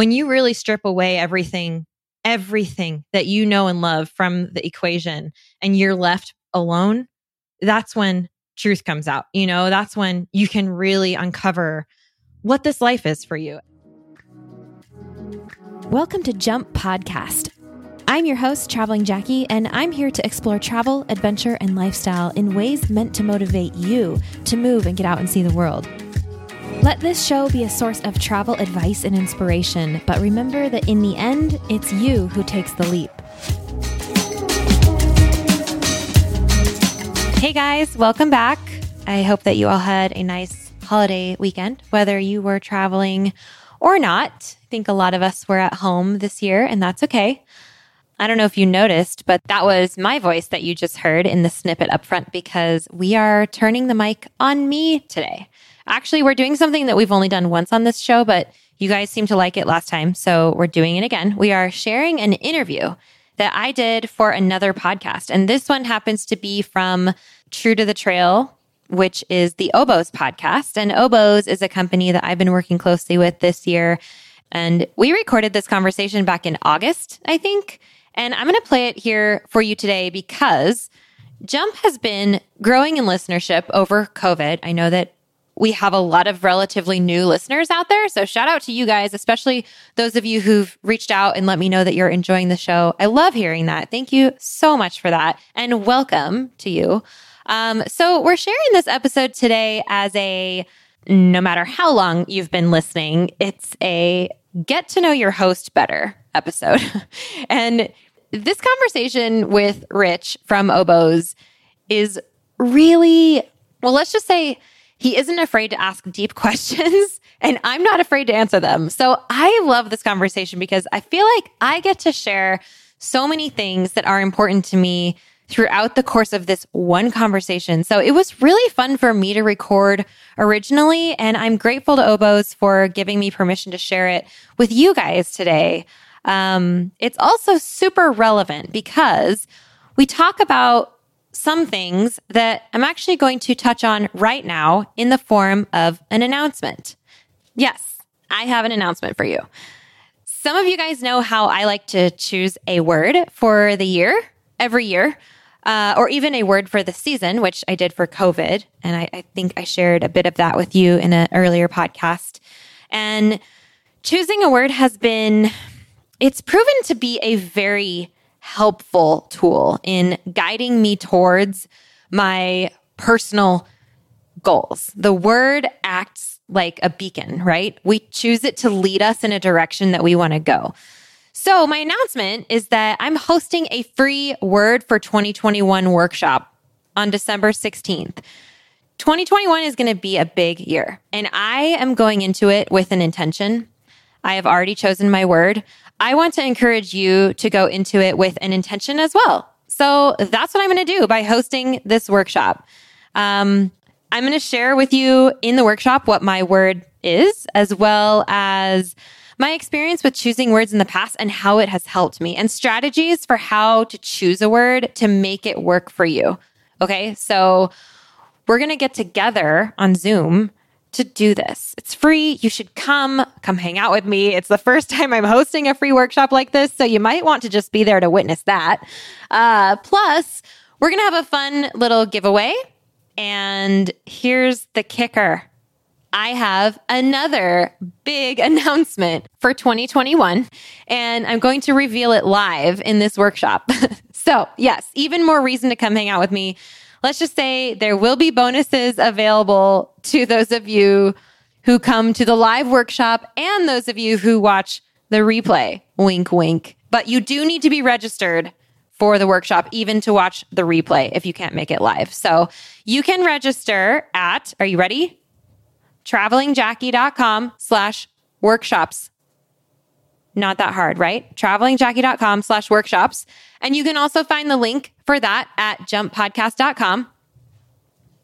when you really strip away everything that you know and love from the equation and you're left alone, that's when truth comes out. You know, that's when you can really uncover what this life is for you. Welcome to Jump Podcast. I'm your host, Traveling Jackie, and I'm here to explore travel, adventure, and lifestyle in ways meant to motivate you to move and get out and see the world. Let this show be a source of travel advice and inspiration, but remember that in the end, it's you who takes the leap. Hey guys, welcome back. I hope that you all had a nice holiday weekend, whether you were traveling or not. I think a lot of us were at home this year, and that's okay. I don't know if you noticed, but that was my voice that you just heard in the snippet up front because we are turning the mic on me today. Actually, we're doing something that we've only done once on this show, but you guys seemed to like it last time, so we're doing it again. We are sharing an interview that I did for another podcast, and this one happens to be from True to the Trail, which is the Oboz podcast, and Oboz is a company that I've been working closely with this year, and we recorded this conversation back in August, I think. And I'm going to play it here for you today because Jump has been growing in listenership over COVID. I know that we have a lot of relatively new listeners out there. So shout out to you guys, especially those of you who've reached out and let me know that you're enjoying the show. I love hearing that. Thank you so much for that. And welcome to you. So we're sharing this episode today as a, no matter how long you've been listening, it's a get to know your host better episode. And this conversation with Rich from Oboz is really, well, let's just say he isn't afraid to ask deep questions and I'm not afraid to answer them. So I love this conversation because I feel like I get to share so many things that are important to me throughout the course of this one conversation. So it was really fun for me to record originally, and I'm grateful to Oboz for giving me permission to share it with you guys today. It's also super relevant because we talk about some things that I'm actually going to touch on right now in the form of an announcement. Yes, I have an announcement for you. Some of you guys know how I like to choose a word for the year, every year. Or even a word for the season, which I did for COVID. And I think I shared a bit of that with you in an earlier podcast. And choosing a word has been, it's proven to be a very helpful tool in guiding me towards my personal goals. The word acts like a beacon, right? We choose it to lead us in a direction that we want to go. So my announcement is that I'm hosting a free Word for 2021 workshop on December 16th. 2021 is going to be a big year, and I am going into it with an intention. I have already chosen my word. I want to encourage you to go into it with an intention as well. So that's what I'm going to do by hosting this workshop. I'm going to share with you in the workshop what my word is, as well as my experience with choosing words in the past and how it has helped me, and strategies for how to choose a word to make it work for you. Okay, so we're going to get together on Zoom to do this. It's free. You should come hang out with me. It's the first time I'm hosting a free workshop like this, so you might want to just be there to witness that. Plus, we're going to have a fun little giveaway. And here's the kicker. I have another big announcement for 2021, and I'm going to reveal it live in this workshop. So yes, even more reason to come hang out with me. Let's just say there will be bonuses available to those of you who come to the live workshop and those of you who watch the replay. Wink, wink. But you do need to be registered for the workshop, even to watch the replay if you can't make it live. So you can register at, are you ready? TravelingJackie.com/workshops. Not that hard, right? TravelingJackie.com/workshops. And you can also find the link for that at jumppodcast.com.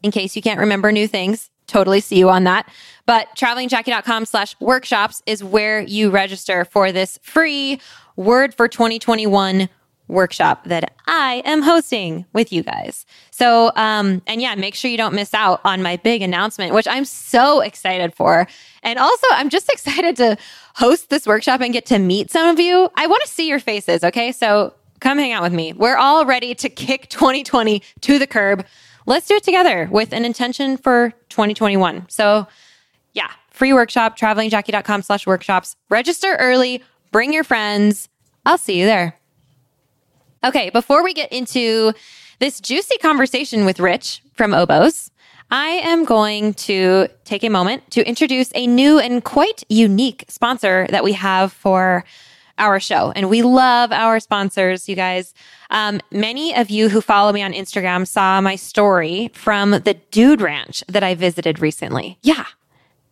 In case you can't remember new things, totally see you on that. But TravelingJackie.com/workshops is where you register for this free Word for 2021 workshop that I am hosting with you guys. So, and yeah, make sure you don't miss out on my big announcement, which I'm so excited for. And also, I'm just excited to host this workshop and get to meet some of you. I want to see your faces, okay? So come hang out with me. We're all ready to kick 2020 to the curb. Let's do it together with an intention for 2021. So yeah, free workshop, travelingjackie.com/workshops. Register early, bring your friends. I'll see you there. Okay, before we get into this juicy conversation with Rich from Oboz, I am going to take a moment to introduce a new and quite unique sponsor that we have for our show. And we love our sponsors, you guys. Many of you who follow me on Instagram saw my story from the Dude Ranch that I visited recently. Yeah,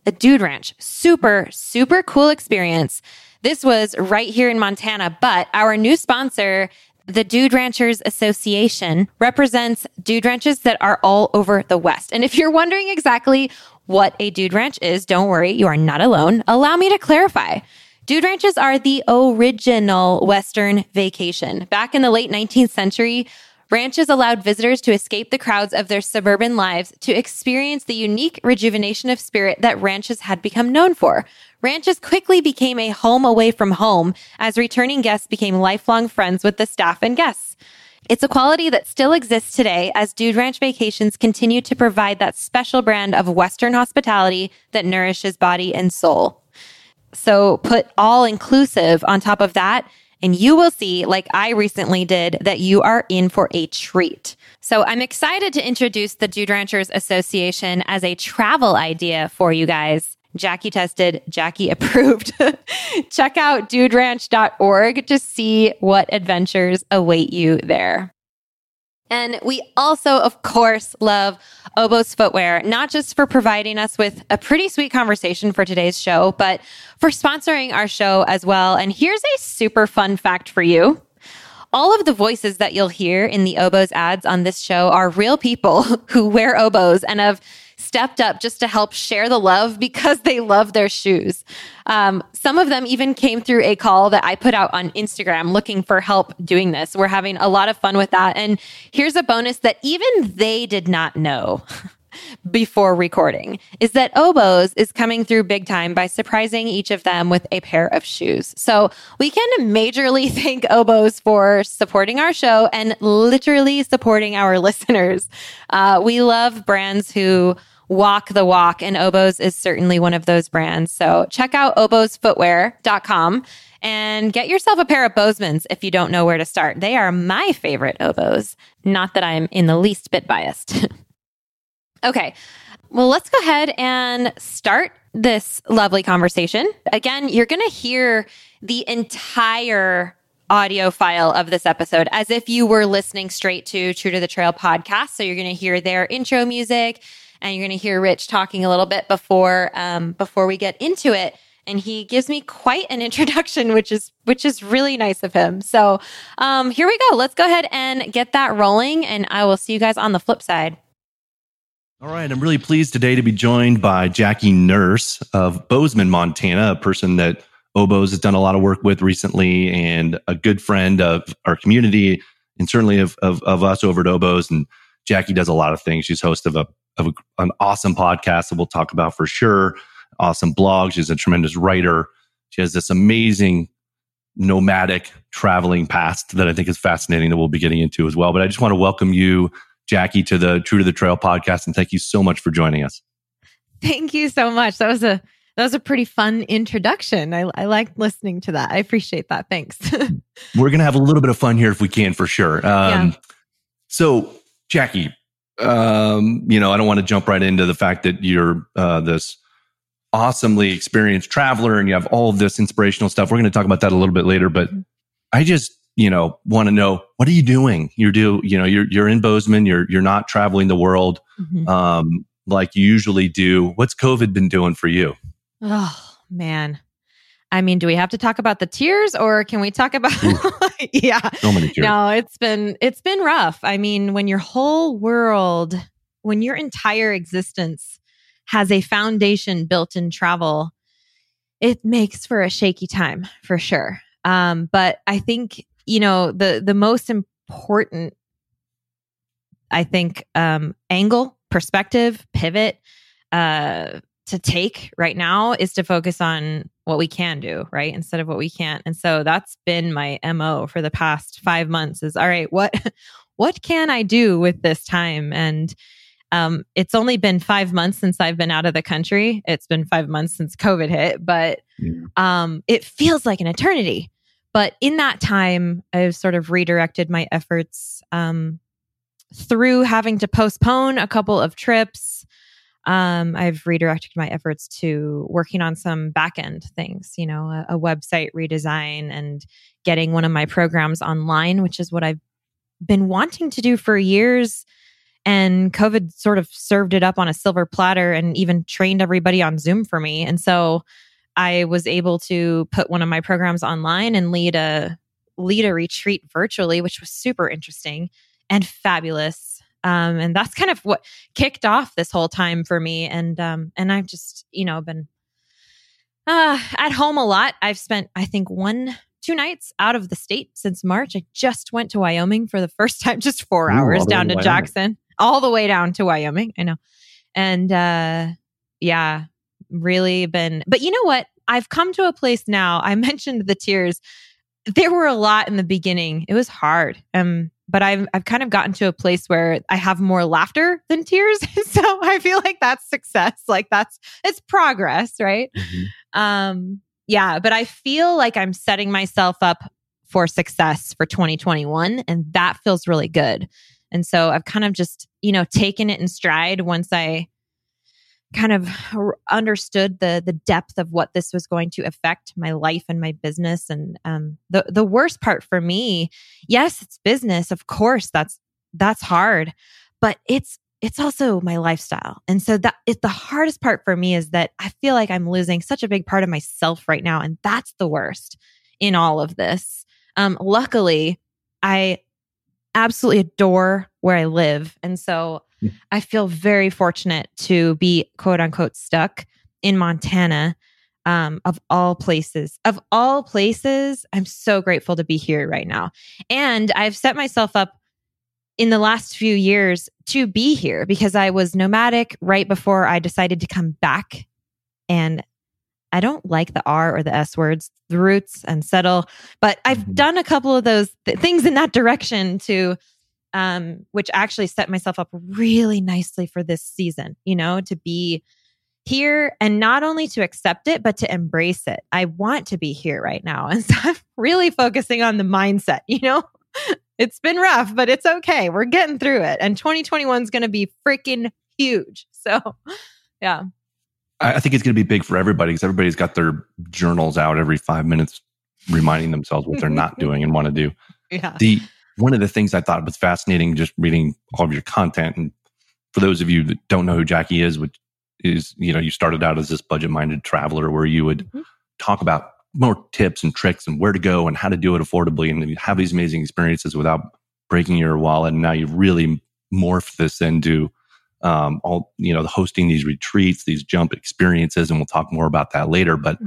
the Dude Ranch. Super, super cool experience. This was right here in Montana, but our new sponsor, the Dude Ranchers Association, represents dude ranches that are all over the West. And if you're wondering exactly what a dude ranch is, don't worry, you are not alone. Allow me to clarify. Dude ranches are the original Western vacation. Back in the late 19th century, ranches allowed visitors to escape the crowds of their suburban lives to experience the unique rejuvenation of spirit that ranches had become known for. Ranches quickly became a home away from home as returning guests became lifelong friends with the staff and guests. It's a quality that still exists today as Dude Ranch Vacations continue to provide that special brand of Western hospitality that nourishes body and soul. So put all inclusive on top of that, and you will see, like I recently did, that you are in for a treat. So I'm excited to introduce the Dude Ranchers Association as a travel idea for you guys. Jackie tested, Jackie approved. Check out duderanch.org to see what adventures await you there. And we also, of course, love Oboz Footwear, not just for providing us with a pretty sweet conversation for today's show, but for sponsoring our show as well. And here's a super fun fact for you. All of the voices that you'll hear in the Oboz ads on this show are real people who wear Oboz and have stepped up just to help share the love because they love their shoes. Some of them even came through a call that I put out on Instagram looking for help doing this. We're having a lot of fun with that. And here's a bonus that even they did not know before recording, is that Oboz is coming through big time by surprising each of them with a pair of shoes. So we can majorly thank Oboz for supporting our show and literally supporting our listeners. We love brands who walk the walk, and Oboz is certainly one of those brands. So check out ObozFootwear.com and get yourself a pair of Bozmans if you don't know where to start. They are my favorite Oboz. Not that I'm in the least bit biased. Okay, well, let's go ahead and start this lovely conversation. Again, you're going to hear the entire audio file of this episode as if you were listening straight to True to the Trail podcast. So you're going to hear their intro music, and you're going to hear Rich talking a little bit before we get into it. And he gives me quite an introduction, which is really nice of him. So here we go. Let's go ahead and get that rolling, and I will see you guys on the flip side. All right. I'm really pleased today to be joined by Jackie Nurse of Bozeman, Montana, a person that Oboz has done a lot of work with recently and a good friend of our community and certainly of us over at Oboz. And Jackie does a lot of things. She's host of an awesome podcast that we'll talk about for sure. Awesome blog. She's a tremendous writer. She has this amazing nomadic traveling past that I think is fascinating that we'll be getting into as well. But I just want to welcome you, Jackie, to the True to the Trail podcast, and thank you so much for joining us. Thank you so much. That was a pretty fun introduction. I liked listening to that. I appreciate that. Thanks. We're going to have a little bit of fun here if we can, for sure. Yeah. So, Jackie, I don't want to jump right into the fact that you're this awesomely experienced traveler and you have all of this inspirational stuff. We're going to talk about that a little bit later, but I just want to know, what are you doing? You're in Bozeman. You're not traveling the world like you usually do. What's COVID been doing for you? Oh man, I mean, do we have to talk about the tears, or can we talk about? Yeah, so many tears. No, it's been rough. I mean, when your whole world, when your entire existence has a foundation built in travel, it makes for a shaky time for sure. But I think you know, the most important, I think, angle, perspective, pivot to take right now is to focus on what we can do, right? Instead of what we can't. And so that's been my MO for the past 5 months is, all right, what can I do with this time? And it's only been 5 months since I've been out of the country. It's been 5 months since COVID hit, but it feels like an eternity. But in that time, I've sort of redirected my efforts through having to postpone a couple of trips. I've redirected my efforts to working on some back-end things, you know, a website redesign and getting one of my programs online, which is what I've been wanting to do for years. And COVID sort of served it up on a silver platter and even trained everybody on Zoom for me. And so I was able to put one of my programs online and lead a retreat virtually, which was super interesting and fabulous. And that's kind of what kicked off this whole time for me. And I've just, you know, been at home a lot. I've spent, I think, 2 nights out of the state since March. I just went to Wyoming for the first time, just 4 hours down to Jackson, all the way down to Wyoming. I know. And yeah, really been. But you know what? I've come to a place now. I mentioned the tears. There were a lot in the beginning. It was hard. But I've kind of gotten to a place where I have more laughter than tears. So I feel like that's success. Like it's progress, right? Mm-hmm. Yeah, but I feel like I'm setting myself up for success for 2021. And that feels really good. And so I've kind of just, you know, taken it in stride once I kind of understood the depth of what this was going to affect my life and my business. And the worst part for me, yes, it's business. Of course, that's hard, but it's also my lifestyle. And so that it's the hardest part for me is that I feel like I'm losing such a big part of myself right now. And that's the worst in all of this. Luckily, I absolutely adore where I live. And so I feel very fortunate to be quote unquote stuck in Montana. Of all places, I'm so grateful to be here right now. And I've set myself up in the last few years to be here because I was nomadic right before I decided to come back. And I don't like the R or the S words, the roots and settle, but I've done a couple of those things in that direction to which actually set myself up really nicely for this season, you know, to be here and not only to accept it, but to embrace it. I want to be here right now. And so I'm really focusing on the mindset, you know, it's been rough, but it's okay. We're getting through it. And 2021 is going to be freaking huge. So yeah. I think it's going to be big for everybody because everybody's got their journals out every 5 minutes, reminding themselves what they're not doing and want to do. Yeah. One of the things I thought was fascinating, just reading all of your content, and for those of you that don't know who Jackie is, which is, you know, you started out as this budget-minded traveler where you would talk about more tips and tricks and where to go and how to do it affordably, and you have these amazing experiences without breaking your wallet. And now you've really morphed this into all, you know, hosting these retreats, these jump experiences, and we'll talk more about that later. But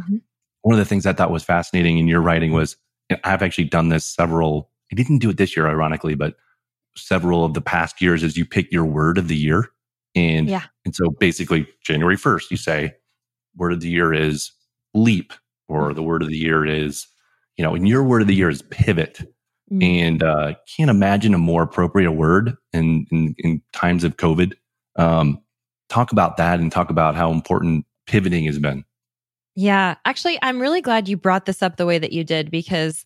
one of the things I thought was fascinating in your writing was, and I've actually done this several. I didn't do it this year, ironically, but several of the past years is you pick your word of the year. And so basically January 1st, you say word of the year is leap, or the word of the year is, you know, and your word of the year is pivot. And can't imagine a more appropriate word in times of COVID. Talk about that and talk about how important pivoting has been. Yeah, actually, I'm really glad you brought this up the way that you did, because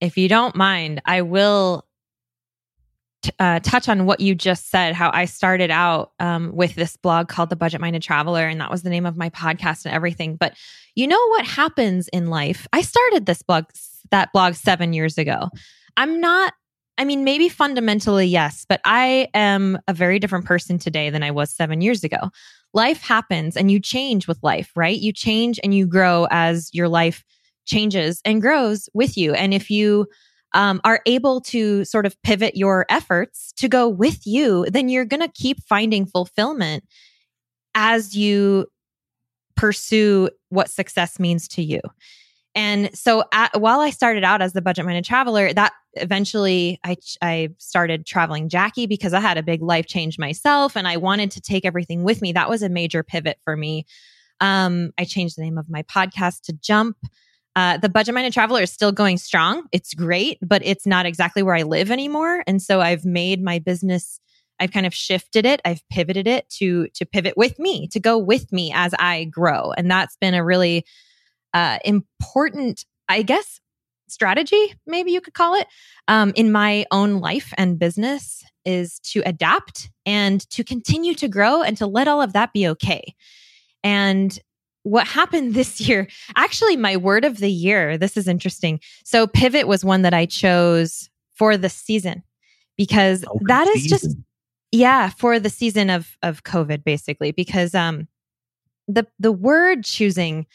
if you don't mind, I will touch on what you just said, how I started out with this blog called The Budget Minded Traveler, and that was the name of my podcast and everything. But you know what happens in life? I started this blog, that blog 7 years ago. Maybe fundamentally, yes, but I am a very different person today than I was 7 years ago. Life happens and you change with life, right? You change and you grow as your life changes and grows with you. And if you are able to sort of pivot your efforts to go with you, then you're going to keep finding fulfillment as you pursue what success means to you. And so while I started out as the budget-minded traveler, that eventually I started Traveling Jackie because I had a big life change myself and I wanted to take everything with me. That was a major pivot for me. I changed the name of my podcast to Jump. The budget-minded traveler is still going strong. It's great, but it's not exactly where I live anymore. And so I've made my business, I've kind of shifted it. I've pivoted it to pivot with me, to go with me as I grow. And that's been a really important, I guess, strategy, maybe you could call it, in my own life and business, is to adapt and to continue to grow and to let all of that be okay. And what happened this year, actually my word of the year, this is interesting. So pivot was one that I chose for the season because that is just, for the season of COVID basically, because the word choosing,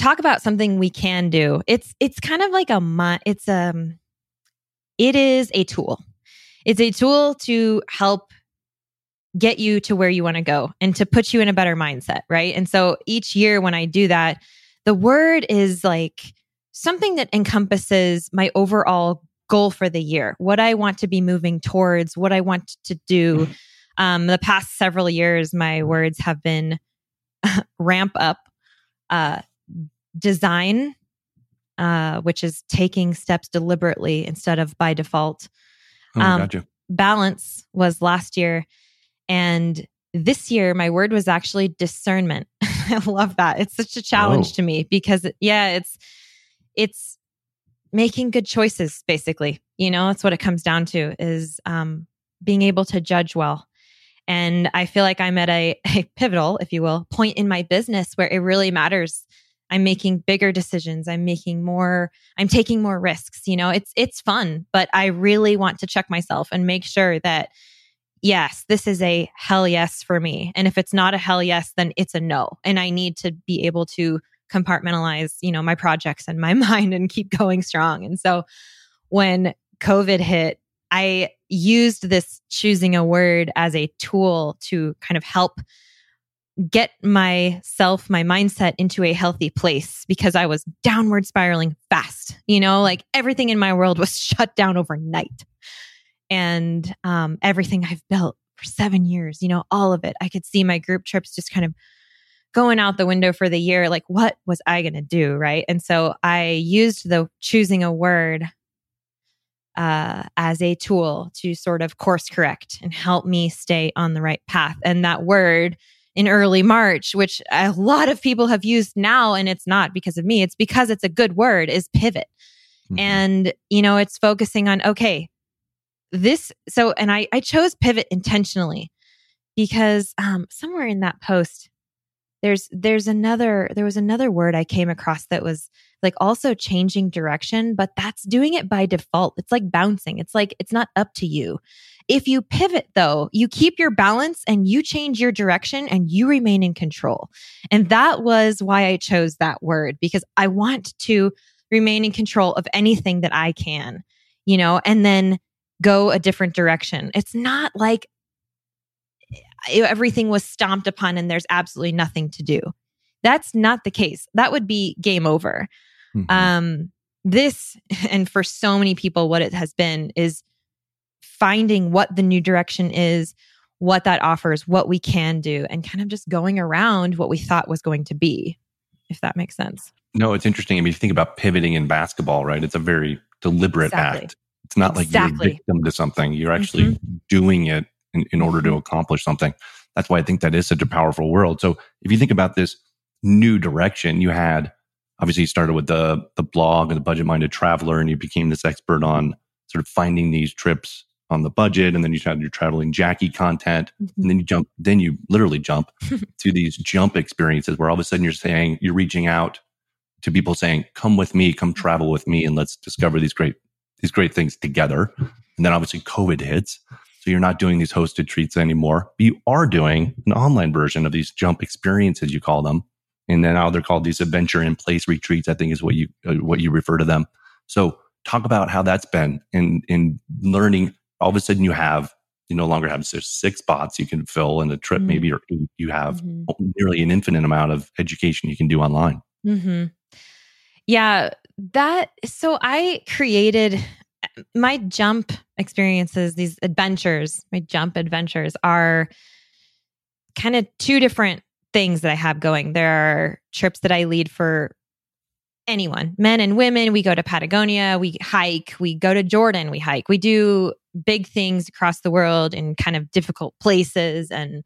talk about something we can do. It's kind of like it is a tool. It's a tool to help get you to where you want to go and to put you in a better mindset, right? And so each year when I do that, the word is like something that encompasses my overall goal for the year, what I want to be moving towards, what I want to do. The past several years, my words have been ramp up, design, which is taking steps deliberately instead of by default. Gotcha. Balance was last year. And this year, my word was actually discernment. I love that. It's such a challenge to me because, it's making good choices, basically. You know, that's what it comes down to, is being able to judge well. And I feel like I'm at a pivotal, if you will, point in my business where it really matters. I'm making bigger decisions. I'm taking more risks. You know, it's fun, but I really want to check myself and make sure that, yes, this is a hell yes for me. And if it's not a hell yes, then it's a no. And I need to be able to compartmentalize, my projects and my mind and keep going strong. And so when COVID hit, I used this choosing a word as a tool to kind of help get myself, my mindset into a healthy place because I was downward spiraling fast. Like everything in my world was shut down overnight. And everything I've built for 7 years, all of it, I could see my group trips just kind of going out the window for the year. Like, what was I going to do? Right. And so I used the choosing a word as a tool to sort of course correct and help me stay on the right path. And that word in early March, which a lot of people have used now, and it's not because of me, it's because it's a good word, is pivot. Mm-hmm. And, it's focusing on, okay, I chose pivot intentionally because somewhere in that post, there was another word I came across that was like also changing direction, but that's doing it by default. It's like bouncing. It's like, it's not up to you. If you pivot though, you keep your balance and you change your direction and you remain in control. And that was why I chose that word, because I want to remain in control of anything that I can, and then go a different direction. It's not like everything was stomped upon and there's absolutely nothing to do. That's not the case. That would be game over. Mm-hmm. This, and for so many people, what it has been is finding what the new direction is, what that offers, what we can do, and kind of just going around what we thought was going to be, if that makes sense. No, it's interesting. I mean, you think about pivoting in basketball, right? It's a very deliberate act. It's not like you're a victim to something. You're actually doing it in order to accomplish something. That's why I think that is such a powerful world. So if you think about this new direction you had, obviously you started with the blog and the budget-minded traveler, and you became this expert on sort of finding these trips on the budget. And then you started your Traveling Jackie content. Mm-hmm. And then you literally jump to these jump experiences where all of a sudden you're reaching out to people saying, come with me, come travel with me, and let's discover these great things together. And then obviously COVID hits. So you're not doing these hosted treats anymore. But you are doing an online version of these jump experiences, you call them. And then now they're called these adventure in place retreats, I think is what you refer to them. So talk about how that's been in learning. All of a sudden you no longer have 6 spots you can fill in a trip, mm-hmm. maybe, or 8. You have nearly an infinite amount of education you can do online. Mm-hmm. Yeah, that. So I created my jump experiences. These adventures, my jump adventures, are kind of two different things that I have going. There are trips that I lead for anyone, men and women. We go to Patagonia, we hike, we go to Jordan, we hike, we do big things across the world in kind of difficult places and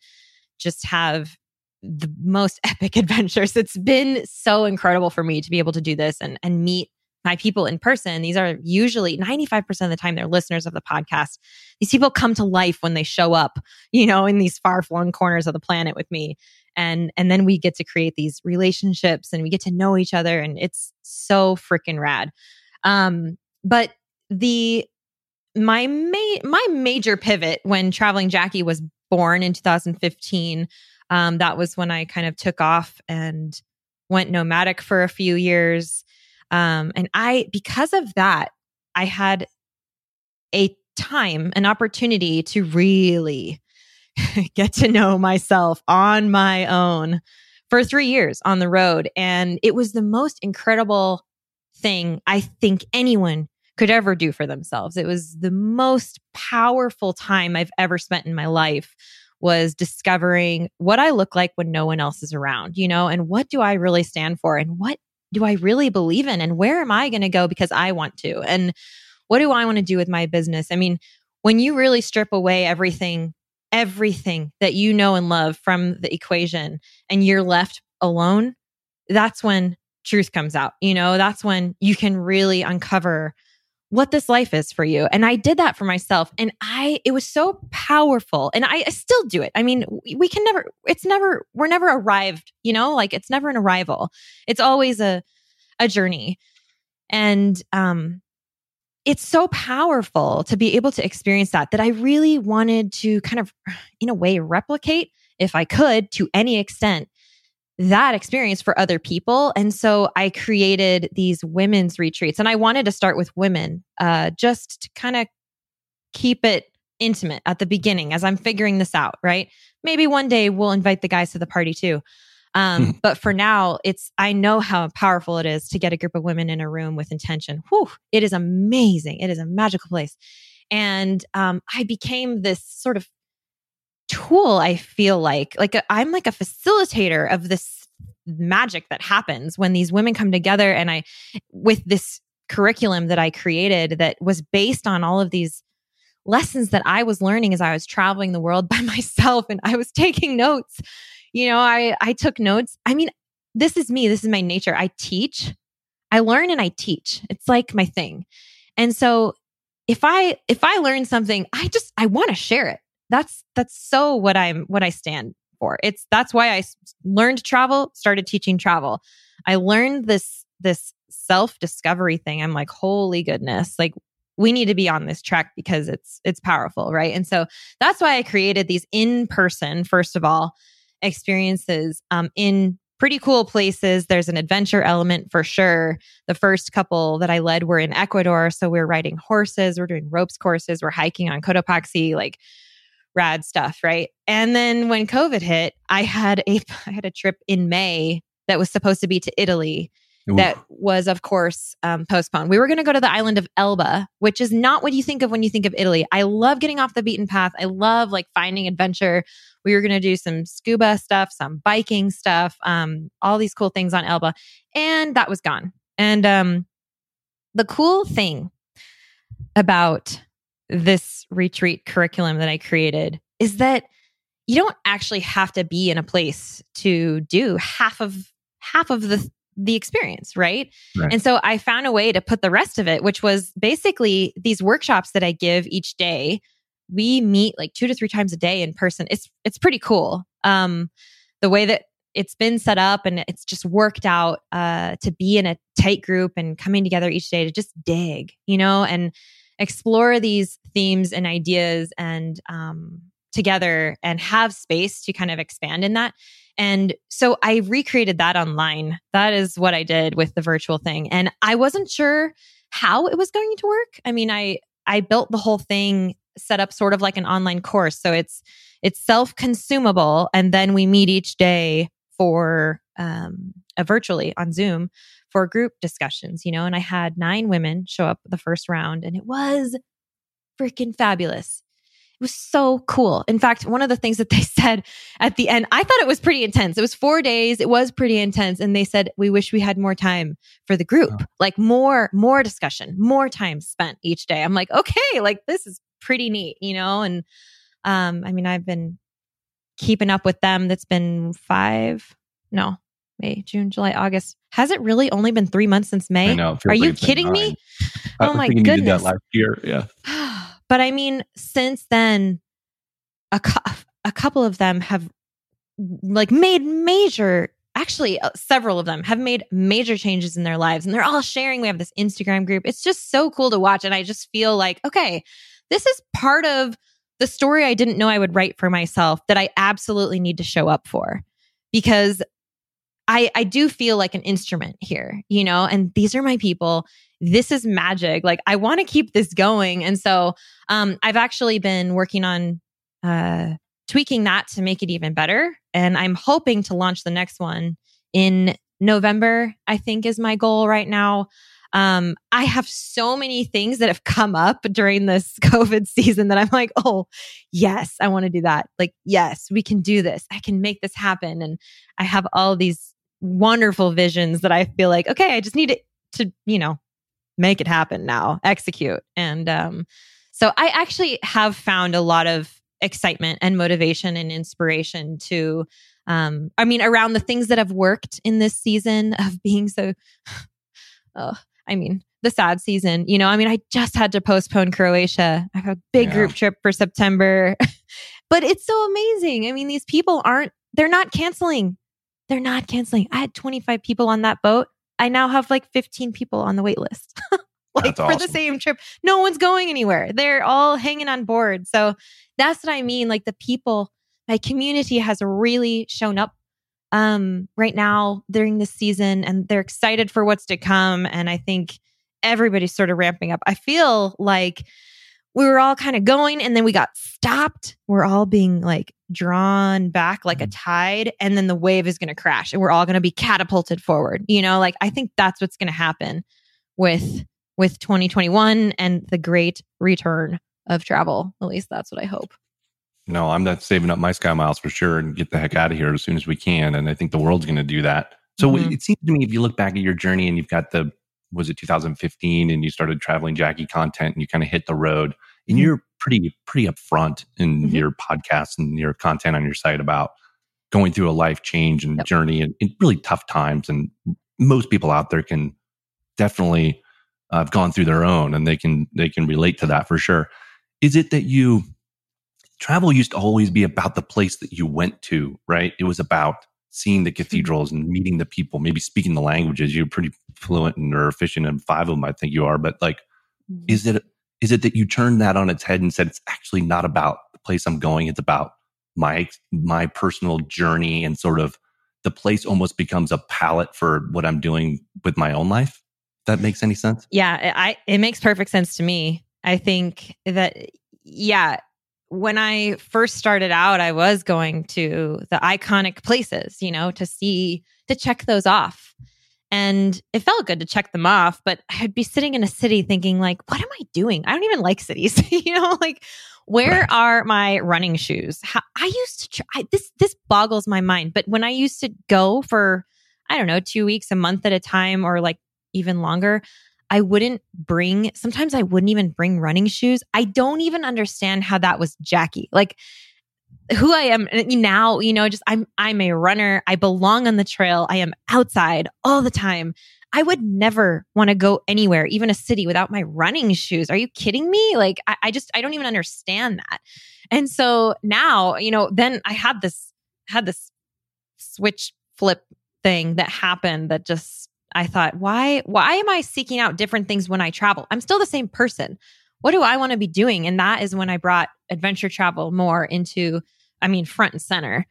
just have the most epic adventures. It's been so incredible for me to be able to do this and meet my people in person. These are usually 95% of the time they're listeners of the podcast. These people come to life when they show up, you know, in these far-flung corners of the planet with me. And then we get to create these relationships and we get to know each other. And it's so freaking rad. But my major pivot when Traveling Jackie was born in 2015, that was when I kind of took off and went nomadic for a few years. Because of that, I had an opportunity to really get to know myself on my own for 3 years on the road. And it was the most incredible thing I think anyone could ever do for themselves. It was the most powerful time I've ever spent in my life, was discovering what I look like when no one else is around, you know, and what do I really stand for? And what do I really believe in? And where am I going to go because I want to? And what do I want to do with my business? I mean, when you really strip away everything that you know and love from the equation and you're left alone, that's when truth comes out. You know, that's when you can really uncover what this life is for you. And I did that for myself, and it was so powerful, and I still do it. I mean, we can never, we're never arrived, you know, like it's never an arrival. It's always a journey. And, it's so powerful to be able to experience that I really wanted to kind of, in a way, replicate, if I could, to any extent, that experience for other people. And so I created these women's retreats, and I wanted to start with women, just to kind of keep it intimate at the beginning as I'm figuring this out, right? Maybe one day we'll invite the guys to the party too. But for now, I know how powerful it is to get a group of women in a room with intention. Whew, it is amazing. It is a magical place. And I became this sort of tool, I feel like I'm like a facilitator of this magic that happens when these women come together. And with this curriculum that I created that was based on all of these lessons that I was learning as I was traveling the world by myself, and I was taking notes. You know, I took notes. I mean, this is me. This is my nature. I teach, I learn, and I teach. It's like my thing. And so if I learn something, I want to share it. That's so what I stand for. That's why I learned to travel, started teaching travel. I learned this self-discovery thing. I'm like, holy goodness. Like, we need to be on this track because it's powerful. Right. And so that's why I created these in-person, first of all, experiences in pretty cool places. There's an adventure element for sure. The first couple that I led were in Ecuador. So we're riding horses, we're doing ropes courses, we're hiking on Cotopaxi, like rad stuff, right? And then when COVID hit, I had a trip in May that was supposed to be to Italy. Ooh. That was, of course, postponed. We were going to go to the island of Elba, which is not what you think of when you think of Italy. I love getting off the beaten path. I love like finding adventure. We were going to do some scuba stuff, some biking stuff, all these cool things on Elba. And that was gone. And the cool thing about this retreat curriculum that I created is that you don't actually have to be in a place to do half of the experience, right? And so I found a way to put the rest of it, which was basically these workshops that I give each day. We meet like 2 to 3 times a day in person. It's pretty cool. The way that it's been set up, and it's just worked out to be in a tight group and coming together each day to just dig, you know, and explore these themes and ideas and together, and have space to kind of expand in that. And so I recreated that online. That is what I did with the virtual thing. And I wasn't sure how it was going to work. I mean, I built the whole thing, set up sort of like an online course. So it's self-consumable. And then we meet each day for virtually on Zoom for group discussions, you know, and I had 9 women show up the first round, and it was freaking fabulous. It was so cool. In fact, one of the things that they said at the end, I thought it was pretty intense. It was 4 days. It was pretty intense. And they said, we wish we had more time for the group, like more discussion, more time spent each day. I'm like, okay, like this is pretty neat, you know? And, I mean, I've been keeping up with them. That's been May, June, July, August. Has it really only been 3 months since May? I know. Are you kidding me? Oh my goodness. I did that last year. Yeah. But I mean, since then, a couple of them have like made major, actually several of them have made major changes in their lives, and they're all sharing. We have this Instagram group. It's just so cool to watch. And I just feel like, okay, this is part of the story I didn't know I would write for myself that I absolutely need to show up for, because I do feel like an instrument here, you know, and these are my people. This is magic. Like, I want to keep this going. And so I've actually been working on tweaking that to make it even better. And I'm hoping to launch the next one in November, I think is my goal right now. I have so many things that have come up during this COVID season that I'm like, oh, yes, I want to do that. Like, yes, we can do this. I can make this happen. And I have all these wonderful visions that I feel like, okay, I just need it to, you know, make it happen now, execute. And so I actually have found a lot of excitement and motivation and inspiration to, around the things that have worked in this season of being so, the sad season, you know, I mean, I just had to postpone Croatia. I have a big group trip for September, but it's so amazing. I mean, these people they're not canceling. They're not canceling. I had 25 people on that boat. I now have like 15 people on the wait list, like for the same trip. No one's going anywhere. They're all hanging on board. So that's what I mean. Like the people, my community has really shown up right now during this season, and they're excited for what's to come. And I think everybody's sort of ramping up. I feel like we were all kind of going and then we got stopped. We're all being like drawn back like a tide, and then the wave is going to crash and we're all going to be catapulted forward. You know, like I think that's what's going to happen with 2021 and the great return of travel. At least that's what I hope. No, I'm not saving up my sky miles for sure and get the heck out of here as soon as we can. And I think the world's going to do that. So It seems to me, if you look back at your journey and you've got 2015 and you started Traveling Jackie content and you kind of hit the road, and you're pretty upfront in your podcast and your content on your site about going through a life change and journey and really tough times. And most people out there can definitely have gone through their own, and they can relate to that for sure. Is it that travel used to always be about the place that you went to, right? It was about seeing the cathedrals and meeting the people, maybe speaking the languages. You're pretty fluent and or efficient in 5 of them, I think you are. But like, is it that you turned that on its head and said, it's actually not about the place I'm going. It's about my personal journey, and sort of the place almost becomes a palette for what I'm doing with my own life. If that makes any sense? Yeah, it makes perfect sense to me. I think that, when I first started out, I was going to the iconic places, you know, to check those off. And it felt good to check them off, but I'd be sitting in a city thinking like, what am I doing? I don't even like cities, you know, like where are my running shoes? I used to try, this boggles my mind, but when I used to go for, I don't know, 2 weeks, a month at a time, or like even longer, sometimes I wouldn't even bring running shoes. I don't even understand how that was Jackie. Like who I am now, you know, just I'm a runner. I belong on the trail. I am outside all the time. I would never want to go anywhere, even a city, without my running shoes. Are you kidding me? Like I don't even understand that. And so now, you know, then I had this switch flip thing that happened that just, I thought, why am I seeking out different things when I travel? I'm still the same person. What do I want to be doing? And that is when I brought adventure travel more into, front and center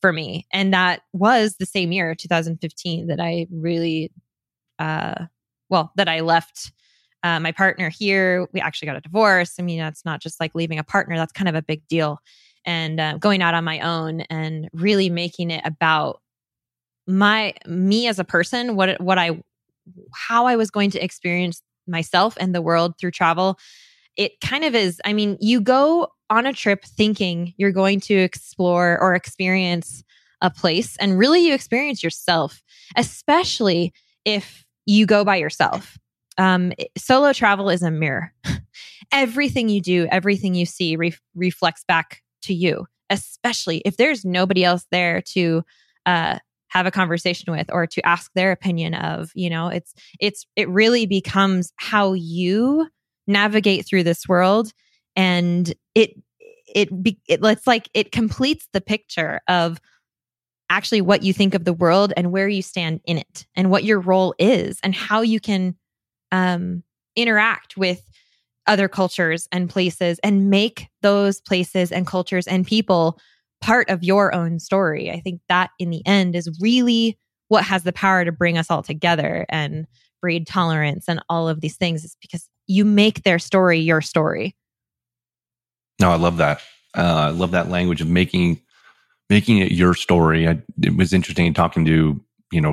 for me. And that was the same year, 2015, that I really, that I left my partner here. We actually got a divorce. I mean, that's not just like leaving a partner. That's kind of a big deal. And going out on my own and really making it about me as a person, what I how I was going to experience myself and the world through travel. It kind of is, I mean, you go on a trip thinking you're going to explore or experience a place, and really you experience yourself, especially if you go by yourself. Solo travel is a mirror. Everything you do, everything you see reflects back to you, especially if there's nobody else there to have a conversation with or to ask their opinion of. You know, it really becomes how you navigate through this world, and it's like it completes the picture of actually what you think of the world and where you stand in it and what your role is and how you can interact with other cultures and places and make those places and cultures and people part of your own story. I think that in the end is really what has the power to bring us all together and breed tolerance and all of these things, is because you make their story your story. No, I love that. I love that language of making it your story. It was interesting talking to,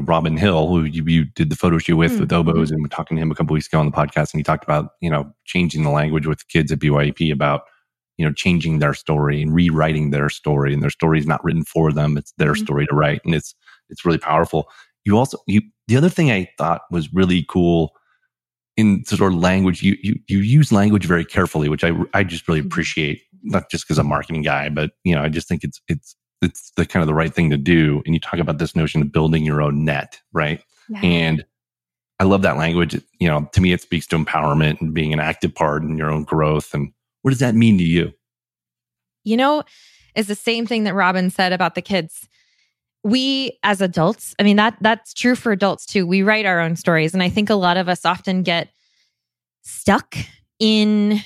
Robin Hill, who you did the photo shoot with Oboz, and we're talking to him a couple weeks ago on the podcast. And he talked about, changing the language with kids at BYEP about, changing their story and rewriting their story. And their story is not written for them. It's their story to write. And it's really powerful. You also, the other thing I thought was really cool in sort of language, you use language very carefully, which I just really appreciate, not just because I'm a marketing guy, but, I just think it's the kind of the right thing to do. And you talk about this notion of building your own net, right? Yeah. And I love that language. To me, it speaks to empowerment and being an active part in your own growth. And what does that mean to you? It's the same thing that Robin said about the kids. We as adults, I mean, that's true for adults too. We write our own stories. And I think a lot of us often get stuck in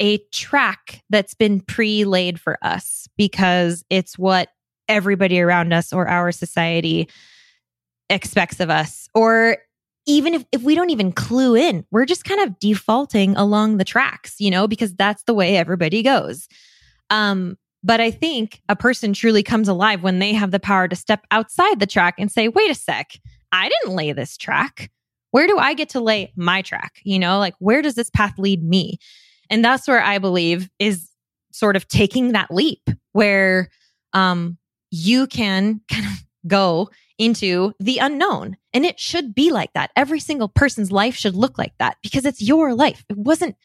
a track that's been pre-laid for us because it's what everybody around us or our society expects of us. Or even if we don't even clue in, we're just kind of defaulting along the tracks, because that's the way everybody goes. But I think a person truly comes alive when they have the power to step outside the track and say, wait a sec, I didn't lay this track. Where do I get to lay my track? Where does this path lead me? And that's where I believe is sort of taking that leap where you can kind of go into the unknown. And it should be like that. Every single person's life should look like that because it's your life. It wasn't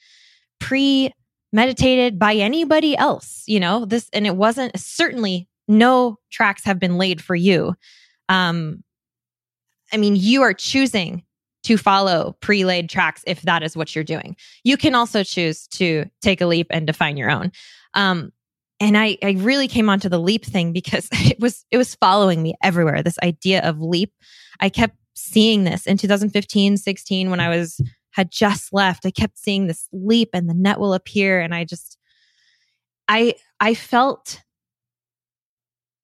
premeditated by anybody else, and it wasn't, certainly no tracks have been laid for you. You are choosing to follow pre-laid tracks if that is what you're doing. You can also choose to take a leap and define your own. And I really came onto the leap thing because it was following me everywhere, this idea of leap. I kept seeing this in 2015, 16, when I had just left. I kept seeing this leap and the net will appear. And I felt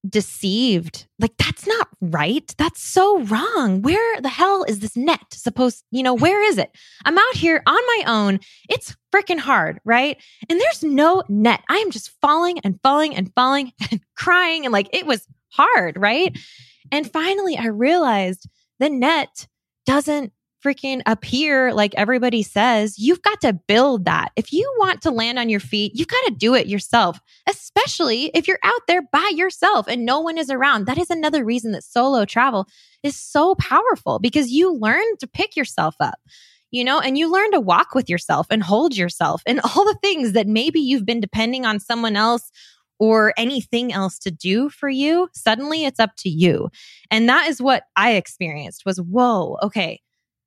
deceived. Like, that's not right. That's so wrong. Where the hell is this net supposed, where is it? I'm out here on my own. It's freaking hard, right? And there's no net. I'm just falling and falling and falling and crying. And it was hard, right? And finally I realized the net doesn't freaking appear like everybody says. You've got to build that. If you want to land on your feet, you've got to do it yourself, especially if you're out there by yourself and no one is around. That is another reason that solo travel is so powerful, because you learn to pick yourself up, and you learn to walk with yourself and hold yourself and all the things that maybe you've been depending on someone else or anything else to do for you. Suddenly it's up to you. And that is what I experienced was, whoa, okay,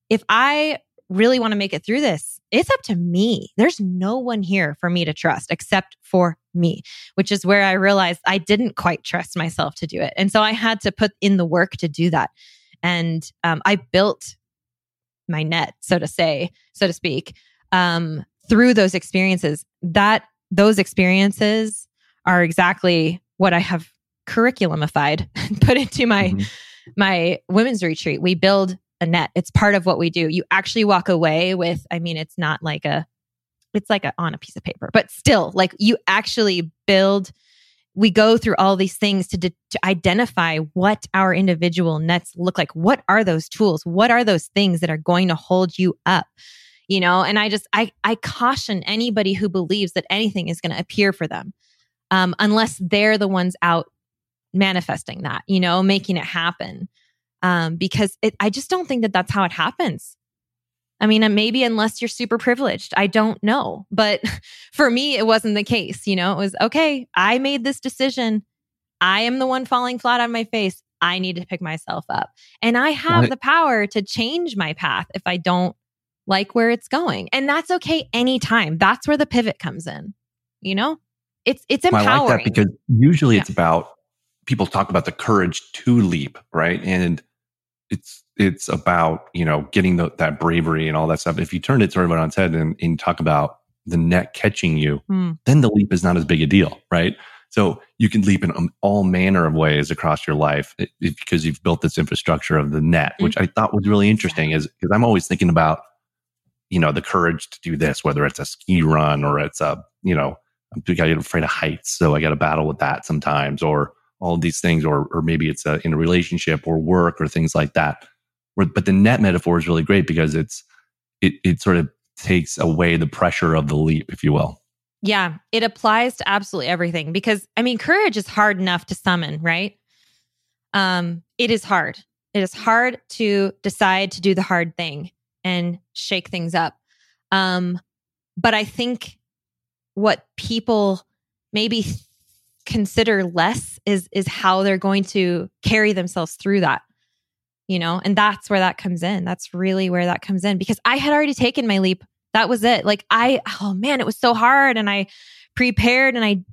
if I really want to make it through this, it's up to me. There's no one here for me to trust except for me, which is where I realized I didn't quite trust myself to do it. And so I had to put in the work to do that. And I built my net, so to speak, through those experiences. Those experiences are exactly what I have curriculumified and put into my women's retreat. We build a net. It's part of what we do. You actually walk away with, it's not like it's like on a piece of paper, but still, you actually build we go through all these things to identify what our individual nets look like. What are those tools? What are those things that are going to hold you up? You know, and I caution anybody who believes that anything is going to appear for them, unless they're the ones out manifesting that, you know, making it happen. Because I just don't think that that's how it happens. I mean, maybe unless you're super privileged, I don't know. But for me, it wasn't the case. You know, it was, okay, I made this decision. I am the one falling flat on my face. I need to pick myself up. And I have the power to change my path if I don't like where it's going. And that's okay anytime. That's where the pivot comes in. You know, it's empowering. I like that because usually it's about, people talk about the courage to leap, right? And it's about, you know, getting that bravery and all that stuff. If you turn it sort of on its head and talk about the net catching you, then the leap is not as big a deal, right? So you can leap in all manner of ways across your life because you've built this infrastructure of the net, which I thought was really interesting is because I'm always thinking about, you know, the courage to do this, whether it's a ski run or it's a, you know, I'm afraid of heights. So I got to battle with that sometimes, or all of these things, or maybe it's in a relationship or work or things like that. But the net metaphor is really great because it sort of takes away the pressure of the leap, if you will. Yeah, it applies to absolutely everything because, I mean, courage is hard enough to summon, right? It is hard. It is hard to decide to do the hard thing and shake things up. But I think what people maybe consider less is how they're going to carry themselves through that, you know, and that's where that comes in. That's really where that comes in because I had already taken my leap. That was it. Like it was so hard and I prepared and I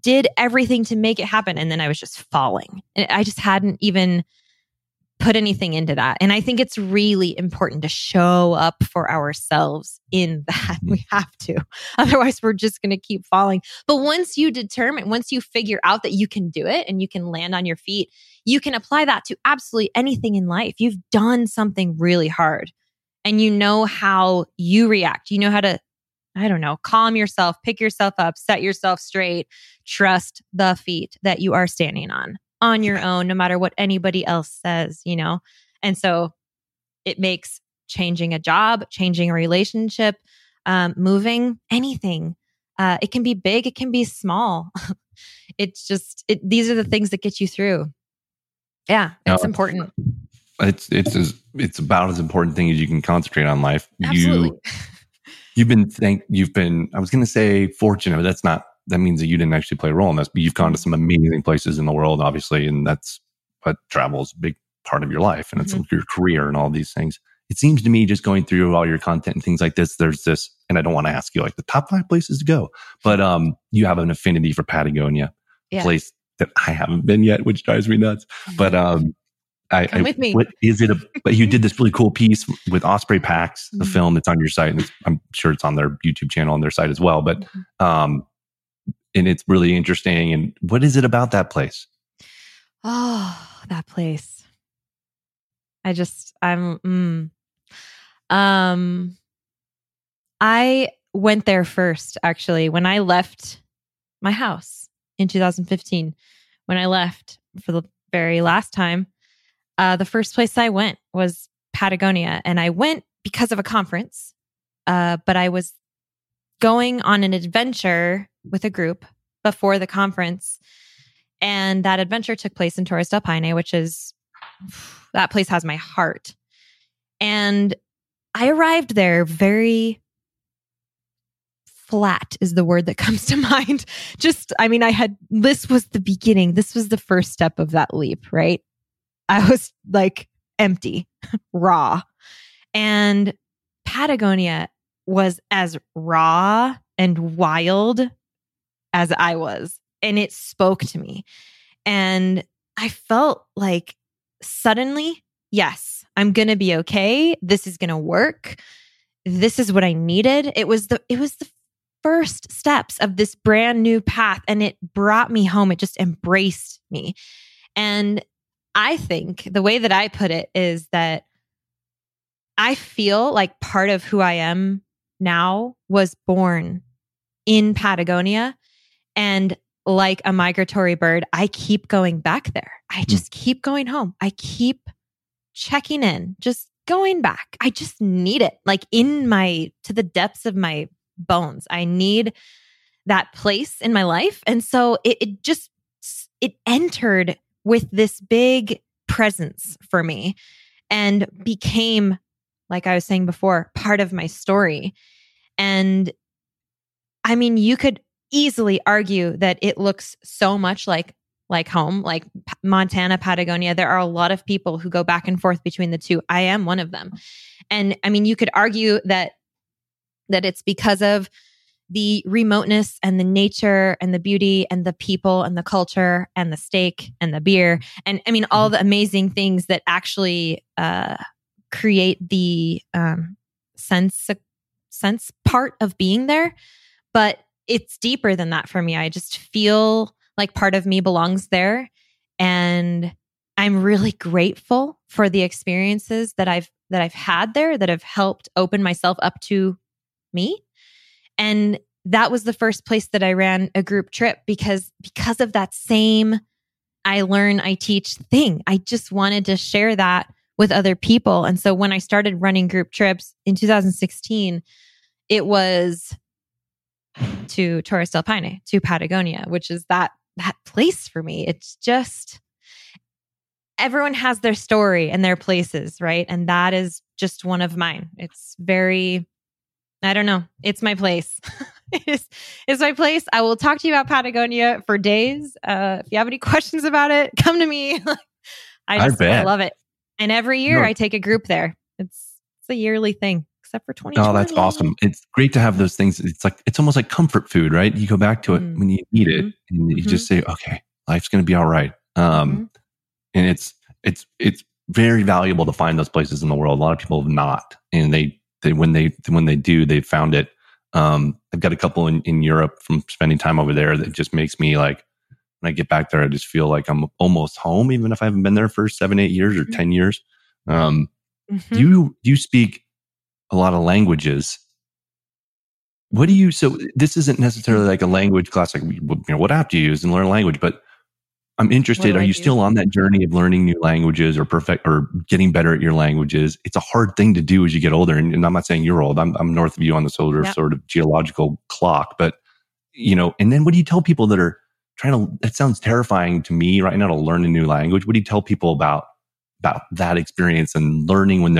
did everything to make it happen. And then I was just falling and I just hadn't even put anything into that. And I think it's really important to show up for ourselves in that. We have to. Otherwise, we're just going to keep falling. But once you figure out that you can do it and you can land on your feet, you can apply that to absolutely anything in life. You've done something really hard and you know how you react. You know how to, I don't know, calm yourself, pick yourself up, set yourself straight, trust the feet that you are standing on your own, no matter what anybody else says, you know? And so it makes changing a job, changing a relationship, moving, anything. It can be big, it can be small. It's just, these are the things that get you through. Yeah, it's important. It's about as important thing as you can concentrate on life. Absolutely. I was going to say fortunate, but that's not, that means that you didn't actually play a role in this, but you've gone to some amazing places in the world, obviously. And that's what travel is a big part of your life and it's your career and all these things. It seems to me just going through all your content and things like this, there's this, and I don't want to ask you like the top 5 places to go, but you have an affinity for Patagonia, a place that I haven't been yet, which drives me nuts. But come with me. But you did this really cool piece with Osprey Packs, the film that's on your site. And I'm sure it's on their YouTube channel and their site as well. But, and it's really interesting. And what is it about that place? Oh, that place. I went there first, actually, when I left my house in 2015, when I left for the very last time, the first place I went was Patagonia. And I went because of a conference, but I was going on an adventure with a group before the conference. And that adventure took place in Torres del Paine, which is, that place has my heart. And I arrived there very flat is the word that comes to mind. This was the beginning. This was the first step of that leap, right? I was like empty, raw. And Patagonia was as raw and wild as I was. And it spoke to me. And I felt like suddenly, yes, I'm going to be okay. This is going to work. This is what I needed. It was the first steps of this brand new path. And it brought me home. It just embraced me. And I think the way that I put it is that I feel like part of who I am now was born in Patagonia. And like a migratory bird, I keep going back there. I just keep going home. I keep checking in, just going back. I just need it, like to the depths of my bones. I need that place in my life. And so it entered with this big presence for me and became, like I was saying before, part of my story. And I mean, you could easily argue that it looks so much like home, like Montana, Patagonia. There are a lot of people who go back and forth between the two. I am one of them. And I mean, you could argue that it's because of the remoteness and the nature and the beauty and the people and the culture and the steak and the beer. And I mean, all the amazing things that actually create the sense part of being there. But it's deeper than that for me. I just feel like part of me belongs there. And I'm really grateful for the experiences that I've had there that have helped open myself up to me. And that was the first place that I ran a group trip because of that same I learn, I teach thing. I just wanted to share that with other people. And so when I started running group trips in 2016, it was to Torres del Paine, to Patagonia, which is that place for me. It's just, everyone has their story and their places, right? And that is just one of mine. It's very, I don't know. It's my place. It's my place. I will talk to you about Patagonia for days. If you have any questions about it, come to me. I love it. And every year I take a group there. It's a yearly thing, except for 2020. Oh, that's awesome. It's great to have those things. It's almost like comfort food, right? You go back to it when you need it and you just say, okay, life's going to be all right. And it's very valuable to find those places in the world. A lot of people have not, and when they do, they've found it. I've got a couple in Europe from spending time over there that just makes me like, when I get back there, I just feel like I'm almost home, even if I haven't been there for 7, 8 years or 10 years. You speak a lot of languages. So this isn't necessarily like a language class, like, you know, what app do you use and learn a language, but I'm interested. Are you still on that journey of learning new languages or getting better at your languages? It's a hard thing to do as you get older. And I'm not saying you're old. I'm north of you on this older sort of geological clock, but you know, and then what do you tell people that are trying to, that sounds terrifying to me right now, to learn a new language? What do you tell people about that experience and learning when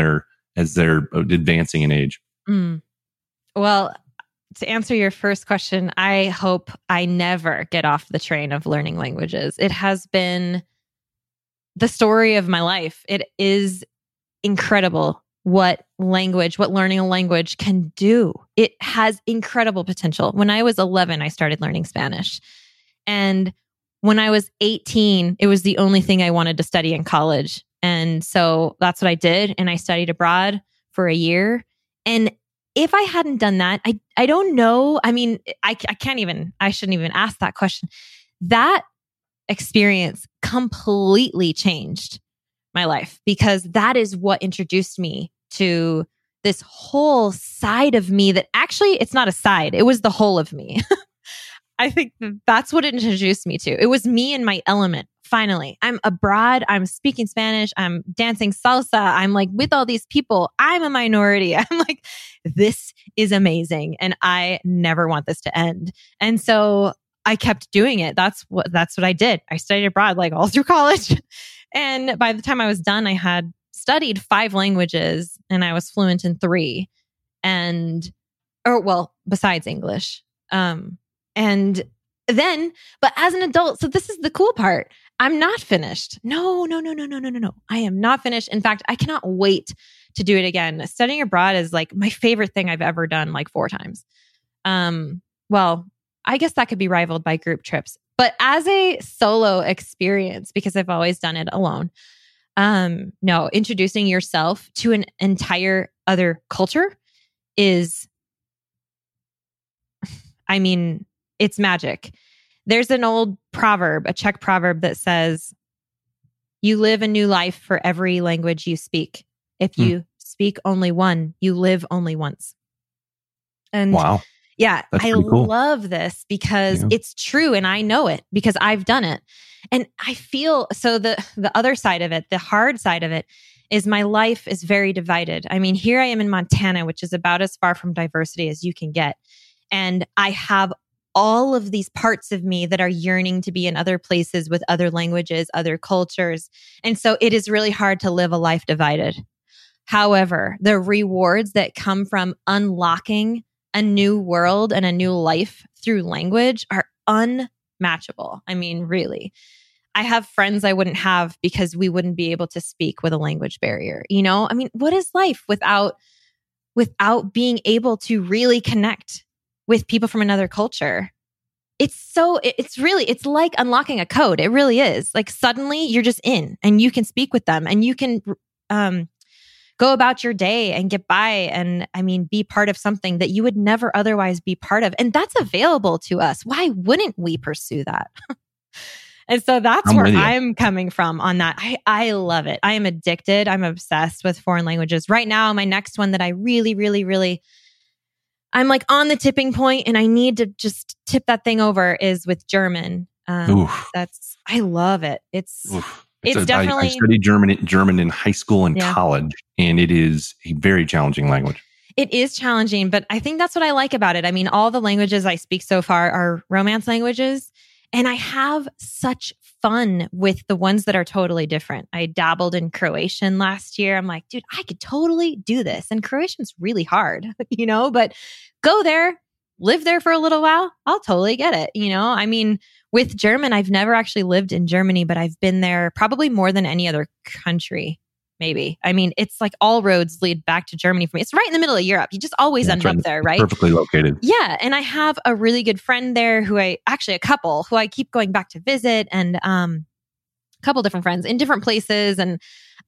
as they're advancing in age? Well, to answer your first question, I hope I never get off the train of learning languages. It has been the story of my life. It is incredible what learning a language can do. It has incredible potential. When I was 11, I started learning Spanish. And when I was 18, it was the only thing I wanted to study in college. And so that's what I did. And I studied abroad for a year. And if I hadn't done that, I don't know. I mean, I shouldn't even ask that question. That experience completely changed my life, because that is what introduced me to this whole side of me that actually, it's not a side. It was the whole of me. I think that's what it introduced me to. It was me in my element. Finally, I'm abroad. I'm speaking Spanish. I'm dancing salsa. I'm like with all these people. I'm a minority. I'm like, this is amazing. And I never want this to end. And so I kept doing it. That's what I did. I studied abroad like all through college. And by the time I was done, I had studied 5 languages and I was fluent in 3. Besides English. But as an adult, so this is the cool part. I'm not finished. No. I am not finished. In fact, I cannot wait to do it again. Studying abroad is like my favorite thing I've ever done, like 4 times. Well, I guess that could be rivaled by group trips, but as a solo experience, because I've always done it alone. No, introducing yourself to an entire other culture is, I mean, it's magic. There's an old proverb, a Czech proverb that says, you live a new life for every language you speak. If you speak only one, you live only once. And wow. Yeah. I love this because it's true and I know it because I've done it. And I feel so the other side of it, the hard side of it is my life is very divided. I mean, here I am in Montana, which is about as far from diversity as you can get. And I have all of these parts of me that are yearning to be in other places with other languages, other cultures. And so it is really hard to live a life divided. However, the rewards that come from unlocking a new world and a new life through language are unmatchable. I mean, really. I have friends I wouldn't have because we wouldn't be able to speak with a language barrier. You know, I mean, what is life without being able to really connect with people from another culture? It's like unlocking a code. It really is. Like suddenly you're just in and you can speak with them and you can go about your day and get by and be part of something that you would never otherwise be part of. And that's available to us. Why wouldn't we pursue that? And so that's where I'm coming from on that. I love it. I am addicted. I'm obsessed with foreign languages. Right now, my next one that I really, really, really... I'm like on the tipping point and I need to just tip that thing over is with German. I love it. It's definitely... I studied German in high school and college, and it is a very challenging language. It is challenging, but I think that's what I like about it. I mean, all the languages I speak so far are Romance languages, and I have such fun with the ones that are totally different. I dabbled in Croatian last year. I'm like, dude, I could totally do this. And Croatian's really hard, but go there, live there for a little while. I'll totally get it. With German, I've never actually lived in Germany, but I've been there probably more than any other country, maybe. It's like all roads lead back to Germany for me. It's right in the middle of Europe. You just always end up there, right? Perfectly located. Yeah. And I have a really good friend there a couple who I keep going back to visit, and a couple different friends in different places. And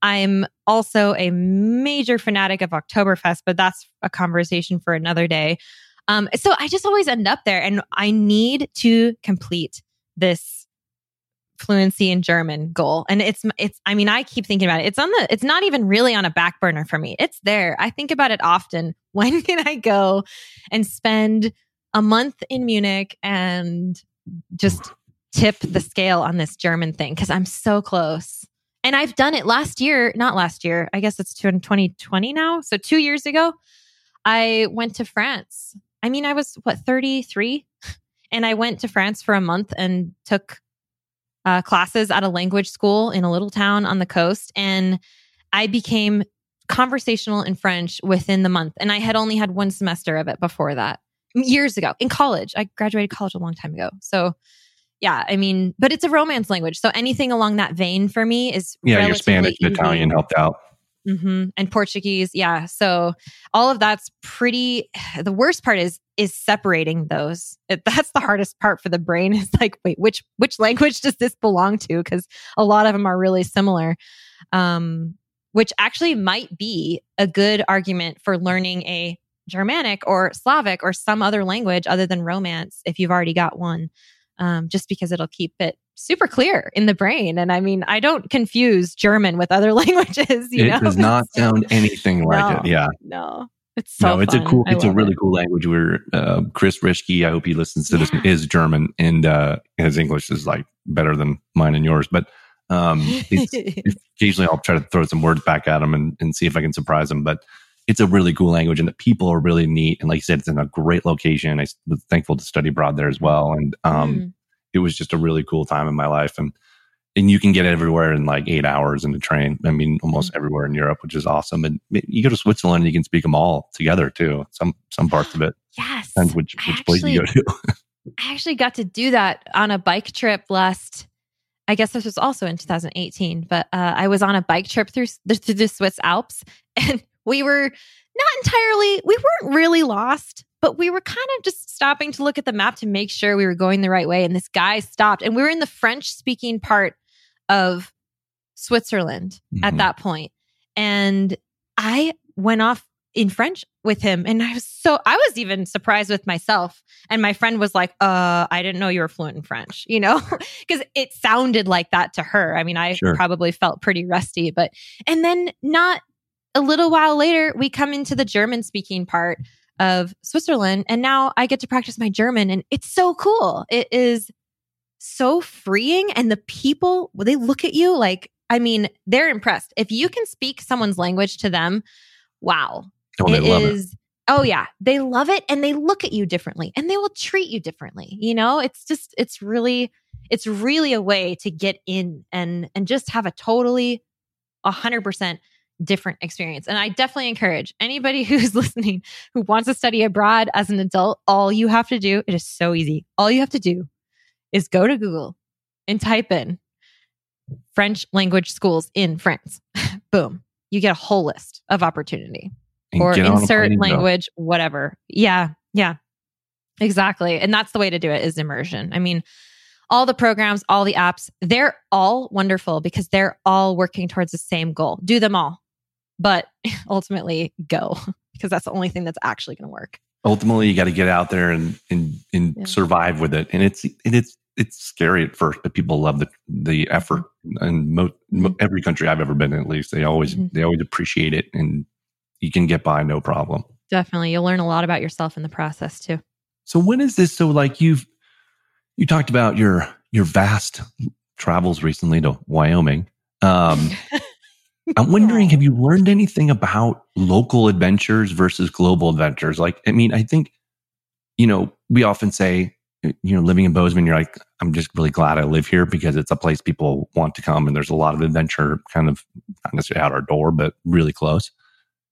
I'm also a major fanatic of Oktoberfest, but that's a conversation for another day. So I just always end up there, and I need to complete this fluency in German goal. And I keep thinking about it. It's not even really on a back burner for me. It's there. I think about it often. When can I go and spend a month in Munich and just tip the scale on this German thing? Cause I'm so close. And I've done it not last year. I guess it's 2020 now. So 2 years ago, I went to France. I was 33, and I went to France for a month and took classes at a language school in a little town on the coast. And I became conversational in French within the month. And I had only had one semester of it before that, years ago in college. I graduated college a long time ago. So yeah, but it's a Romance language. So anything along that vein for me is your Spanish and Italian helped out. Mm-hmm. And Portuguese. Yeah. So all of that's the worst part is separating those. That's the hardest part for the brain. It's like, wait, which language does this belong to? Cause a lot of them are really similar. Which actually might be a good argument for learning a Germanic or Slavic or some other language other than Romance, if you've already got one, just because it'll keep it super clear in the brain. And I don't confuse German with other languages. It does not sound anything like it. Yeah. No. It's so fun. It's a really cool language where Chris Rischke, I hope he listens to this, is German, and his English is like better than mine and yours. But occasionally I'll try to throw some words back at him and see if I can surprise him. But it's a really cool language, and the people are really neat. And like you said, it's in a great location. I was thankful to study abroad there as well. And it was just a really cool time in my life. And you can get everywhere in like 8 hours in the train. Almost everywhere in Europe, which is awesome. And you go to Switzerland, you can speak them all together too. Some parts of it. Yes. Depends which place you go to. I actually got to do that on a bike trip I guess this was also in 2018, but I was on a bike trip through the Swiss Alps, and we were we weren't really lost, but we were kind of just stopping to look at the map to make sure we were going the right way. And this guy stopped, and we were in the French-speaking part of Switzerland at that point. And I went off in French with him, and I was even surprised with myself. And my friend was like, I didn't know you were fluent in French, because it sounded like that to her. I probably felt pretty rusty, but, and then not a little while later, we come into the German speaking part of Switzerland. And now I get to practice my German, and it's so cool. It is so freeing. And the people, well, they look at you like, I mean, they're impressed. If you can speak someone's language to them, wow. Oh, it is. Oh yeah. They love it. And they look at you differently, and they will treat you differently. You know, it's just, it's really a way to get in and just have a totally 100% different experience. And I definitely encourage anybody who's listening who wants to study abroad as an adult, all you have to do, it is so easy. All you have to do is go to Google and type in French language schools in France. Boom. You get a whole list of opportunity. Or insert language, whatever. Yeah. Yeah, exactly. And that's the way to do it, is immersion. I mean, all the programs, all the apps, they're all wonderful because they're all working towards the same goal. Do them all, but ultimately go, because that's the only thing that's actually going to work. Ultimately, you got to get out there and yeah, survive with it. And it's scary at first, but people love the effort. And every country I've ever been in, at least, they always appreciate it, and you can get by no problem. Definitely. You'll learn a lot about yourself in the process too. So when is this? So like you talked about your vast travels recently to Wyoming. I'm wondering, have you learned anything about local adventures versus global adventures? Like, I mean, I think, you know, we often say, you know, living in Bozeman, you're like, I'm just really glad I live here because it's a place people want to come. And there's a lot of adventure kind of, not necessarily out our door, but really close.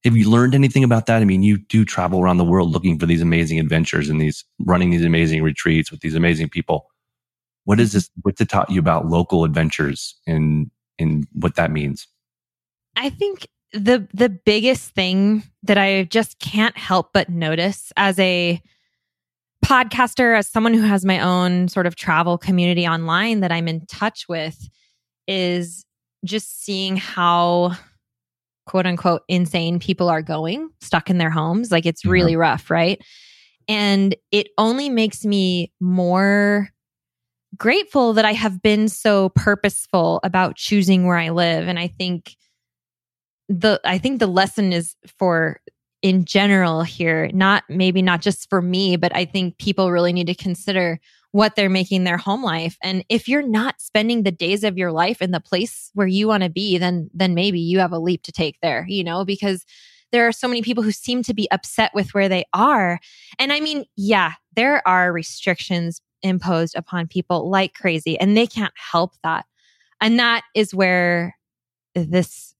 Have you learned anything about that? I mean, you do travel around the world looking for these amazing adventures and running these amazing retreats with these amazing people. What is this? What's it taught you about local adventures and what that means? I think the biggest thing that I just can't help but notice as a podcaster, as someone who has my own sort of travel community online that I'm in touch with, is just seeing how quote unquote insane people are going, stuck in their homes. Like, it's really rough, right? And it only makes me more grateful that I have been so purposeful about choosing where I live. And I think the lesson is for, in general here, not just for me, but I think people really need to consider what they're making their home life. And if you're not spending the days of your life in the place where you want to be, then maybe you have a leap to take there, you know, because there are so many people who seem to be upset with where they are. And I mean, yeah, there are restrictions imposed upon people like crazy, and they can't help that. And that is where this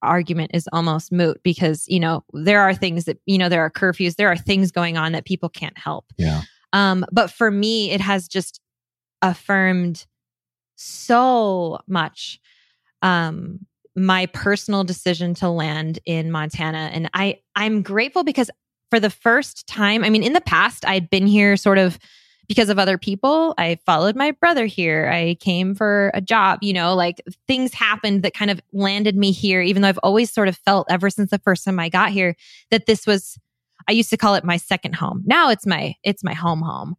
argument is almost moot, because, you know, there are things that, you know, there are curfews, there are things going on that people can't help. Yeah. But for me, it has just affirmed so much my personal decision to land in Montana. And I'm grateful because for the first time, I mean, in the past, I'd been here sort of because of other people. I followed my brother here. I came for a job, you know, like things happened that kind of landed me here, even though I've always sort of felt ever since the first time I got here that this was, I used to call it my second home. Now it's my home.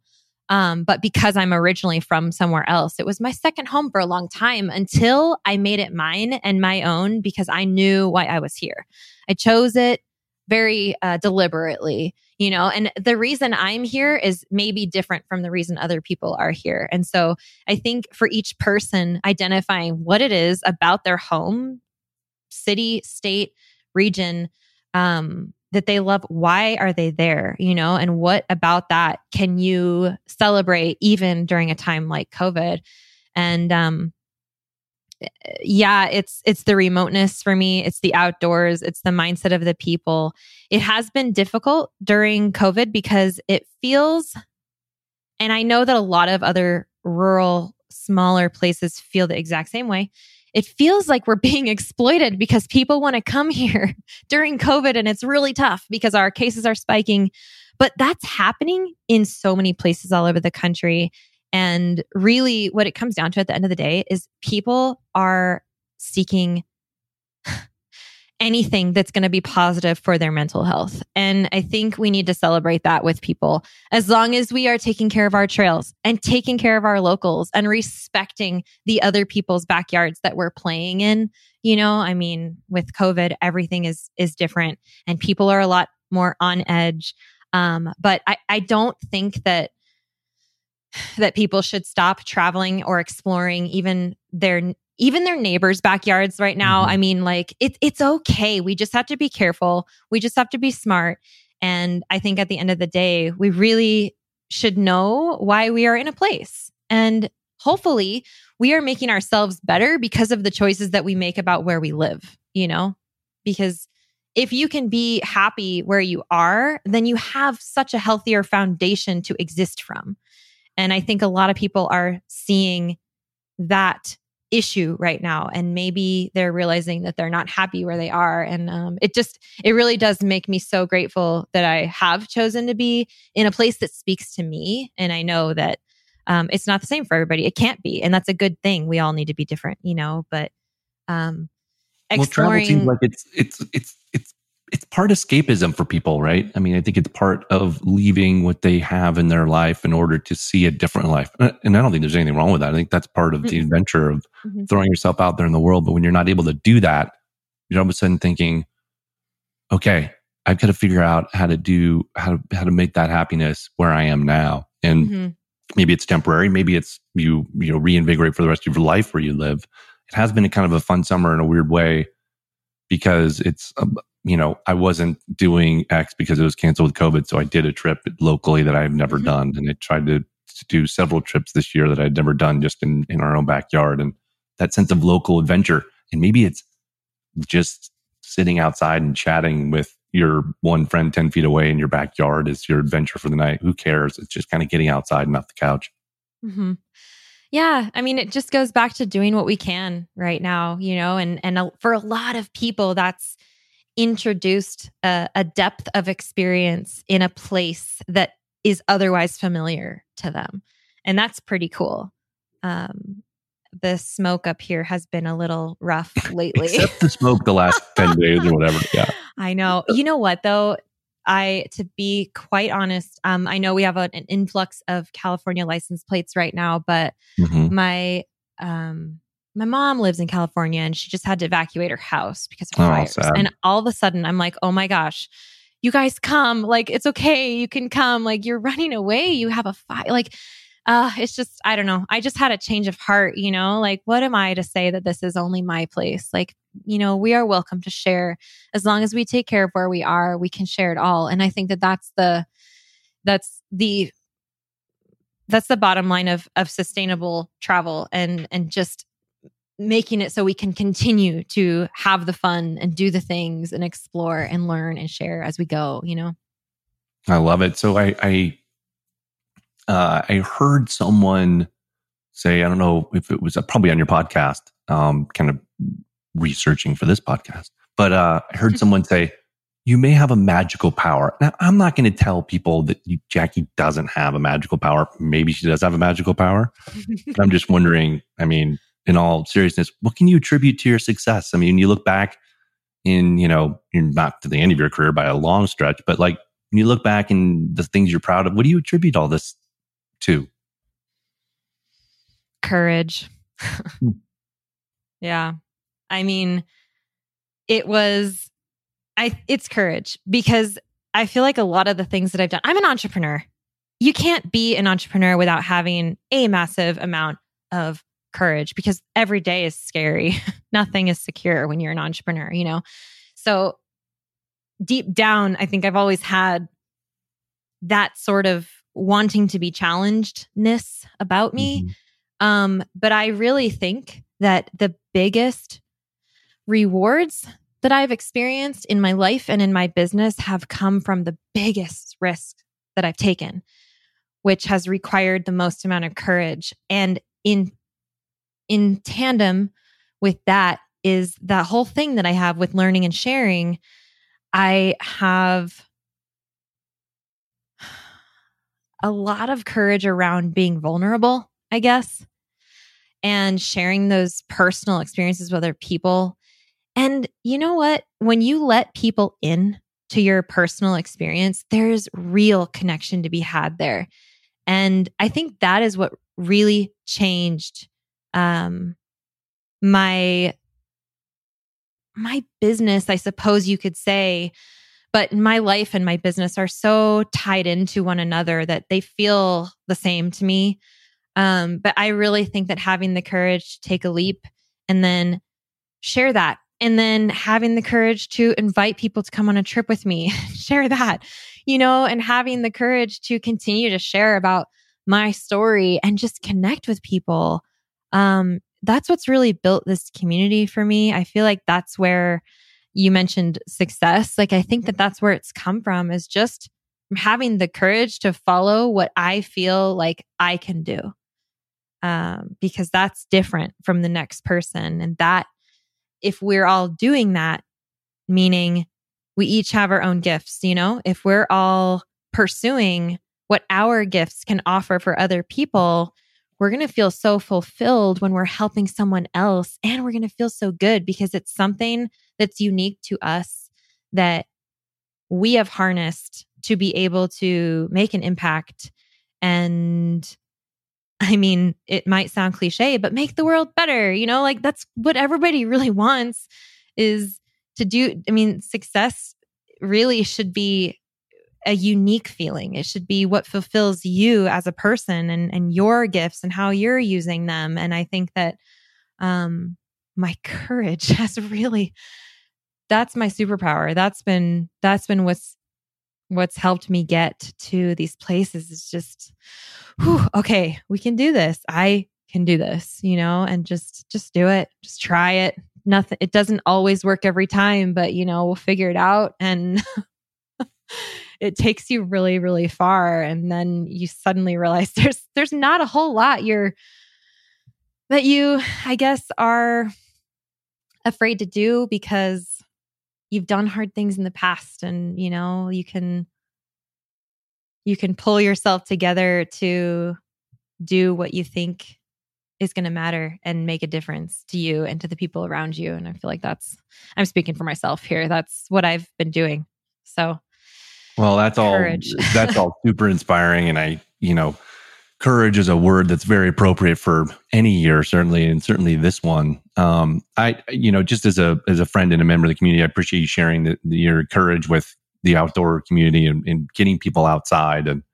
But because I'm originally from somewhere else, it was my second home for a long time until I made it mine and my own, because I knew why I was here. I chose it very deliberately, you know, and the reason I'm here is maybe different from the reason other people are here. And so I think for each person, identifying what it is about their home, city, state, region, that they love, why are they there, you know, and what about that can you celebrate even during a time like COVID? And yeah, it's the remoteness for me. It's the outdoors. It's the mindset of the people. It has been difficult during COVID because it feels, and I know that a lot of other rural, smaller places feel the exact same way. It feels like we're being exploited because people want to come here during COVID, and it's really tough because our cases are spiking. But that's happening in so many places all over the country. And really what it comes down to at the end of the day is people are seeking anything that's going to be positive for their mental health. And I think we need to celebrate that with people, as long as we are taking care of our trails and taking care of our locals and respecting the other people's backyards that we're playing in. You know, I mean, with COVID, everything is different and people are a lot more on edge. But I don't think that people should stop traveling or exploring even their neighbors' backyards right now. Mm-hmm. I mean, like it's okay. We just have to be careful. We just have to be smart. And I think at the end of the day, we really should know why we are in a place. And hopefully we are making ourselves better because of the choices that we make about where we live, you know? Because if you can be happy where you are, then you have such a healthier foundation to exist from. And I think a lot of people are seeing that issue right now. And maybe they're realizing that they're not happy where they are. And it really does make me so grateful that I have chosen to be in a place that speaks to me. And I know that it's not the same for everybody. It can't be. And that's a good thing. We all need to be different, you know, but exploring... Well, travel seems like it's part escapism for people, right? I mean, I think it's part of leaving what they have in their life in order to see a different life. And I don't think there's anything wrong with that. I think that's part of the adventure of throwing yourself out there in the world. But when you're not able to do that, you're all of a sudden thinking, okay, I've got to figure out how to make that happiness where I am now. And maybe it's temporary. Maybe it's you reinvigorate for the rest of your life where you live. It has been a kind of a fun summer in a weird way because it's... I wasn't doing X because it was canceled with COVID. So I did a trip locally that I've never done. And I tried to do several trips this year that I'd never done just in our own backyard. And that sense of local adventure. And maybe it's just sitting outside and chatting with your one friend 10 feet away in your backyard is your adventure for the night. Who cares? It's just kind of getting outside and off the couch. Mm-hmm. Yeah. I mean, it just goes back to doing what we can right now, you know, and for a lot of people, that's introduced a depth of experience in a place that is otherwise familiar to them. And that's pretty cool. The smoke up here has been a little rough lately. Except the smoke the last 10 days or whatever. Yeah, I know. You know what though? To be quite honest, I know we have an influx of California license plates right now, but my mom lives in California and she just had to evacuate her house because of fires. Sad. And all of a sudden I'm like, oh my gosh, you guys come, like, it's okay. You can come, like, you're running away. You have a fire. Like, it's just, I don't know. I just had a change of heart, you know, like, what am I to say that this is only my place? Like, you know, we are welcome to share. As long as we take care of where we are, we can share it all. And I think that that's the bottom line of sustainable travel and just making it so we can continue to have the fun and do the things and explore and learn and share as we go, you know? I love it. So I heard someone say, I don't know if it was probably on your podcast, kind of researching for this podcast, but I heard someone say, you may have a magical power. Now, I'm not going to tell people that Jackie doesn't have a magical power. Maybe she does have a magical power. But I'm just wondering, I mean, in all seriousness, what can you attribute to your success? I mean, you look back in, you know, you're not to the end of your career by a long stretch, but like when you look back and the things you're proud of, what do you attribute all this to? Courage. Yeah. I mean, it's courage because I feel like a lot of the things that I've done, I'm an entrepreneur. You can't be an entrepreneur without having a massive amount of courage because every day is scary. Nothing is secure when you're an entrepreneur, you know? So deep down, I think I've always had that sort of wanting to be challengedness about me. But I really think that the biggest rewards that I've experienced in my life and in my business have come from the biggest risk that I've taken, which has required the most amount of courage. And in tandem with that is that whole thing that I have with learning and sharing. I have a lot of courage around being vulnerable, I guess, and sharing those personal experiences with other people. And you know what? When you let people in to your personal experience, there's real connection to be had there. And I think that is what really changed my business, I suppose you could say, But my life and my business are so tied into one another that they feel the same to me. But I really think that having the courage to take a leap and then share that, and then having the courage to invite people to come on a trip with me, share that, you know, and having the courage to continue to share about my story and just connect with people. That's what's really built this community for me. I feel like that's where you mentioned success. Like, I think that that's where it's come from, is just having the courage to follow what I feel like I can do. Because that's different from the next person. And that, if we're all doing that, meaning we each have our own gifts, you know, if we're all pursuing what our gifts can offer for other people, we're going to feel so fulfilled when we're helping someone else, and we're going to feel so good because it's something that's unique to us that we have harnessed to be able to make an impact. And I mean, it might sound cliche, but make the world better, you know, like that's what everybody really wants, is to do. I mean, success really should be a unique feeling. It should be what fulfills you as a person, and your gifts and how you're using them. And I think that my courage has really, that's my superpower. That's been what's helped me get to these places. It's just, whew, okay, we can do this. I can do this, you know, and just do it. Just try it. Nothing, it doesn't always work every time, but you know, we'll figure it out. And it takes you really, really far. And then you suddenly realize there's not a whole lot that you, I guess, are afraid to do because you've done hard things in the past. And, you know, you can pull yourself together to do what you think is going to matter and make a difference to you and to the people around you. And I feel like I'm speaking for myself here. That's what I've been doing. So, well, that's all super inspiring. And I, you know, courage is a word that's very appropriate for any year, certainly, and certainly this one. I, you know, just as a friend and a member of the community, I appreciate you sharing your courage with the outdoor community and getting people outside and,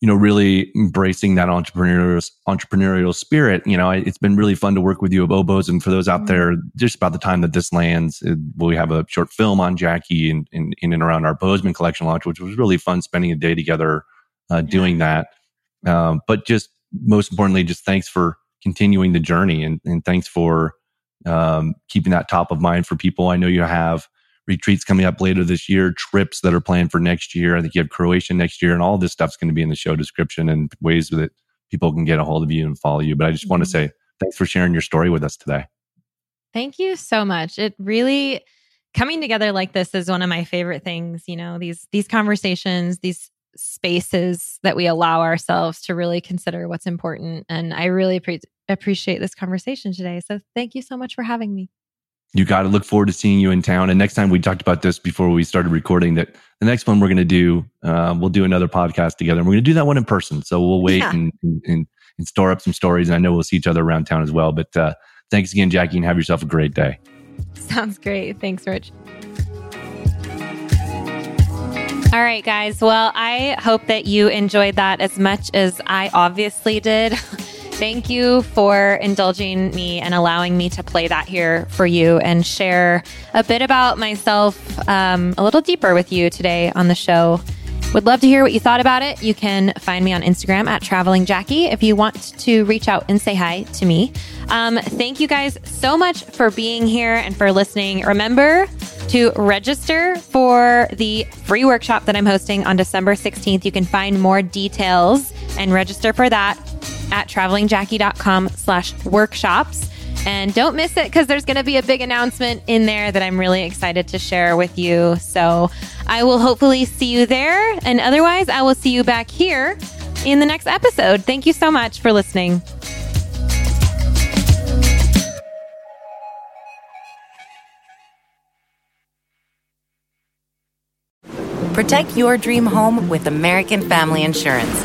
you know, really embracing that entrepreneurial spirit. You know, it's been really fun to work with you at Oboz. And for those out there, just about the time that this lands, we have a short film on Jackie and in and around our Bozeman collection launch, which was really fun spending a day together doing that. But just most importantly, just thanks for continuing the journey and thanks for keeping that top of mind for people. I know you have retreats coming up later this year, trips that are planned for next year. I think you have Croatia next year, and all this stuff's going to be in the show description and ways that people can get a hold of you and follow you. But I just want to say thanks for sharing your story with us today. Thank you so much. It really, coming together like this is one of my favorite things. You know, these conversations, these spaces that we allow ourselves to really consider what's important. And I really appreciate this conversation today. So thank you so much for having me. You got to look forward to seeing you in town. And next time, we talked about this before we started recording, that the next one we're going to do, we'll do another podcast together. And we're going to do that one in person. So we'll wait and store up some stories. And I know we'll see each other around town as well. But thanks again, Jackie, and have yourself a great day. Sounds great. Thanks, Rich. All right, guys. Well, I hope that you enjoyed that as much as I obviously did. Thank you for indulging me and allowing me to play that here for you and share a bit about myself a little deeper with you today on the show. Would love to hear what you thought about it. You can find me on Instagram at Traveling Jackie if you want to reach out and say hi to me. Thank you guys so much for being here and for listening. Remember to register for the free workshop that I'm hosting on December 16th. You can find more details and register for that at travelingjackie.com/workshops. And don't miss it, because there's going to be a big announcement in there that I'm really excited to share with you. So I will hopefully see you there. And otherwise, I will see you back here in the next episode. Thank you so much for listening. Protect your dream home with American Family Insurance,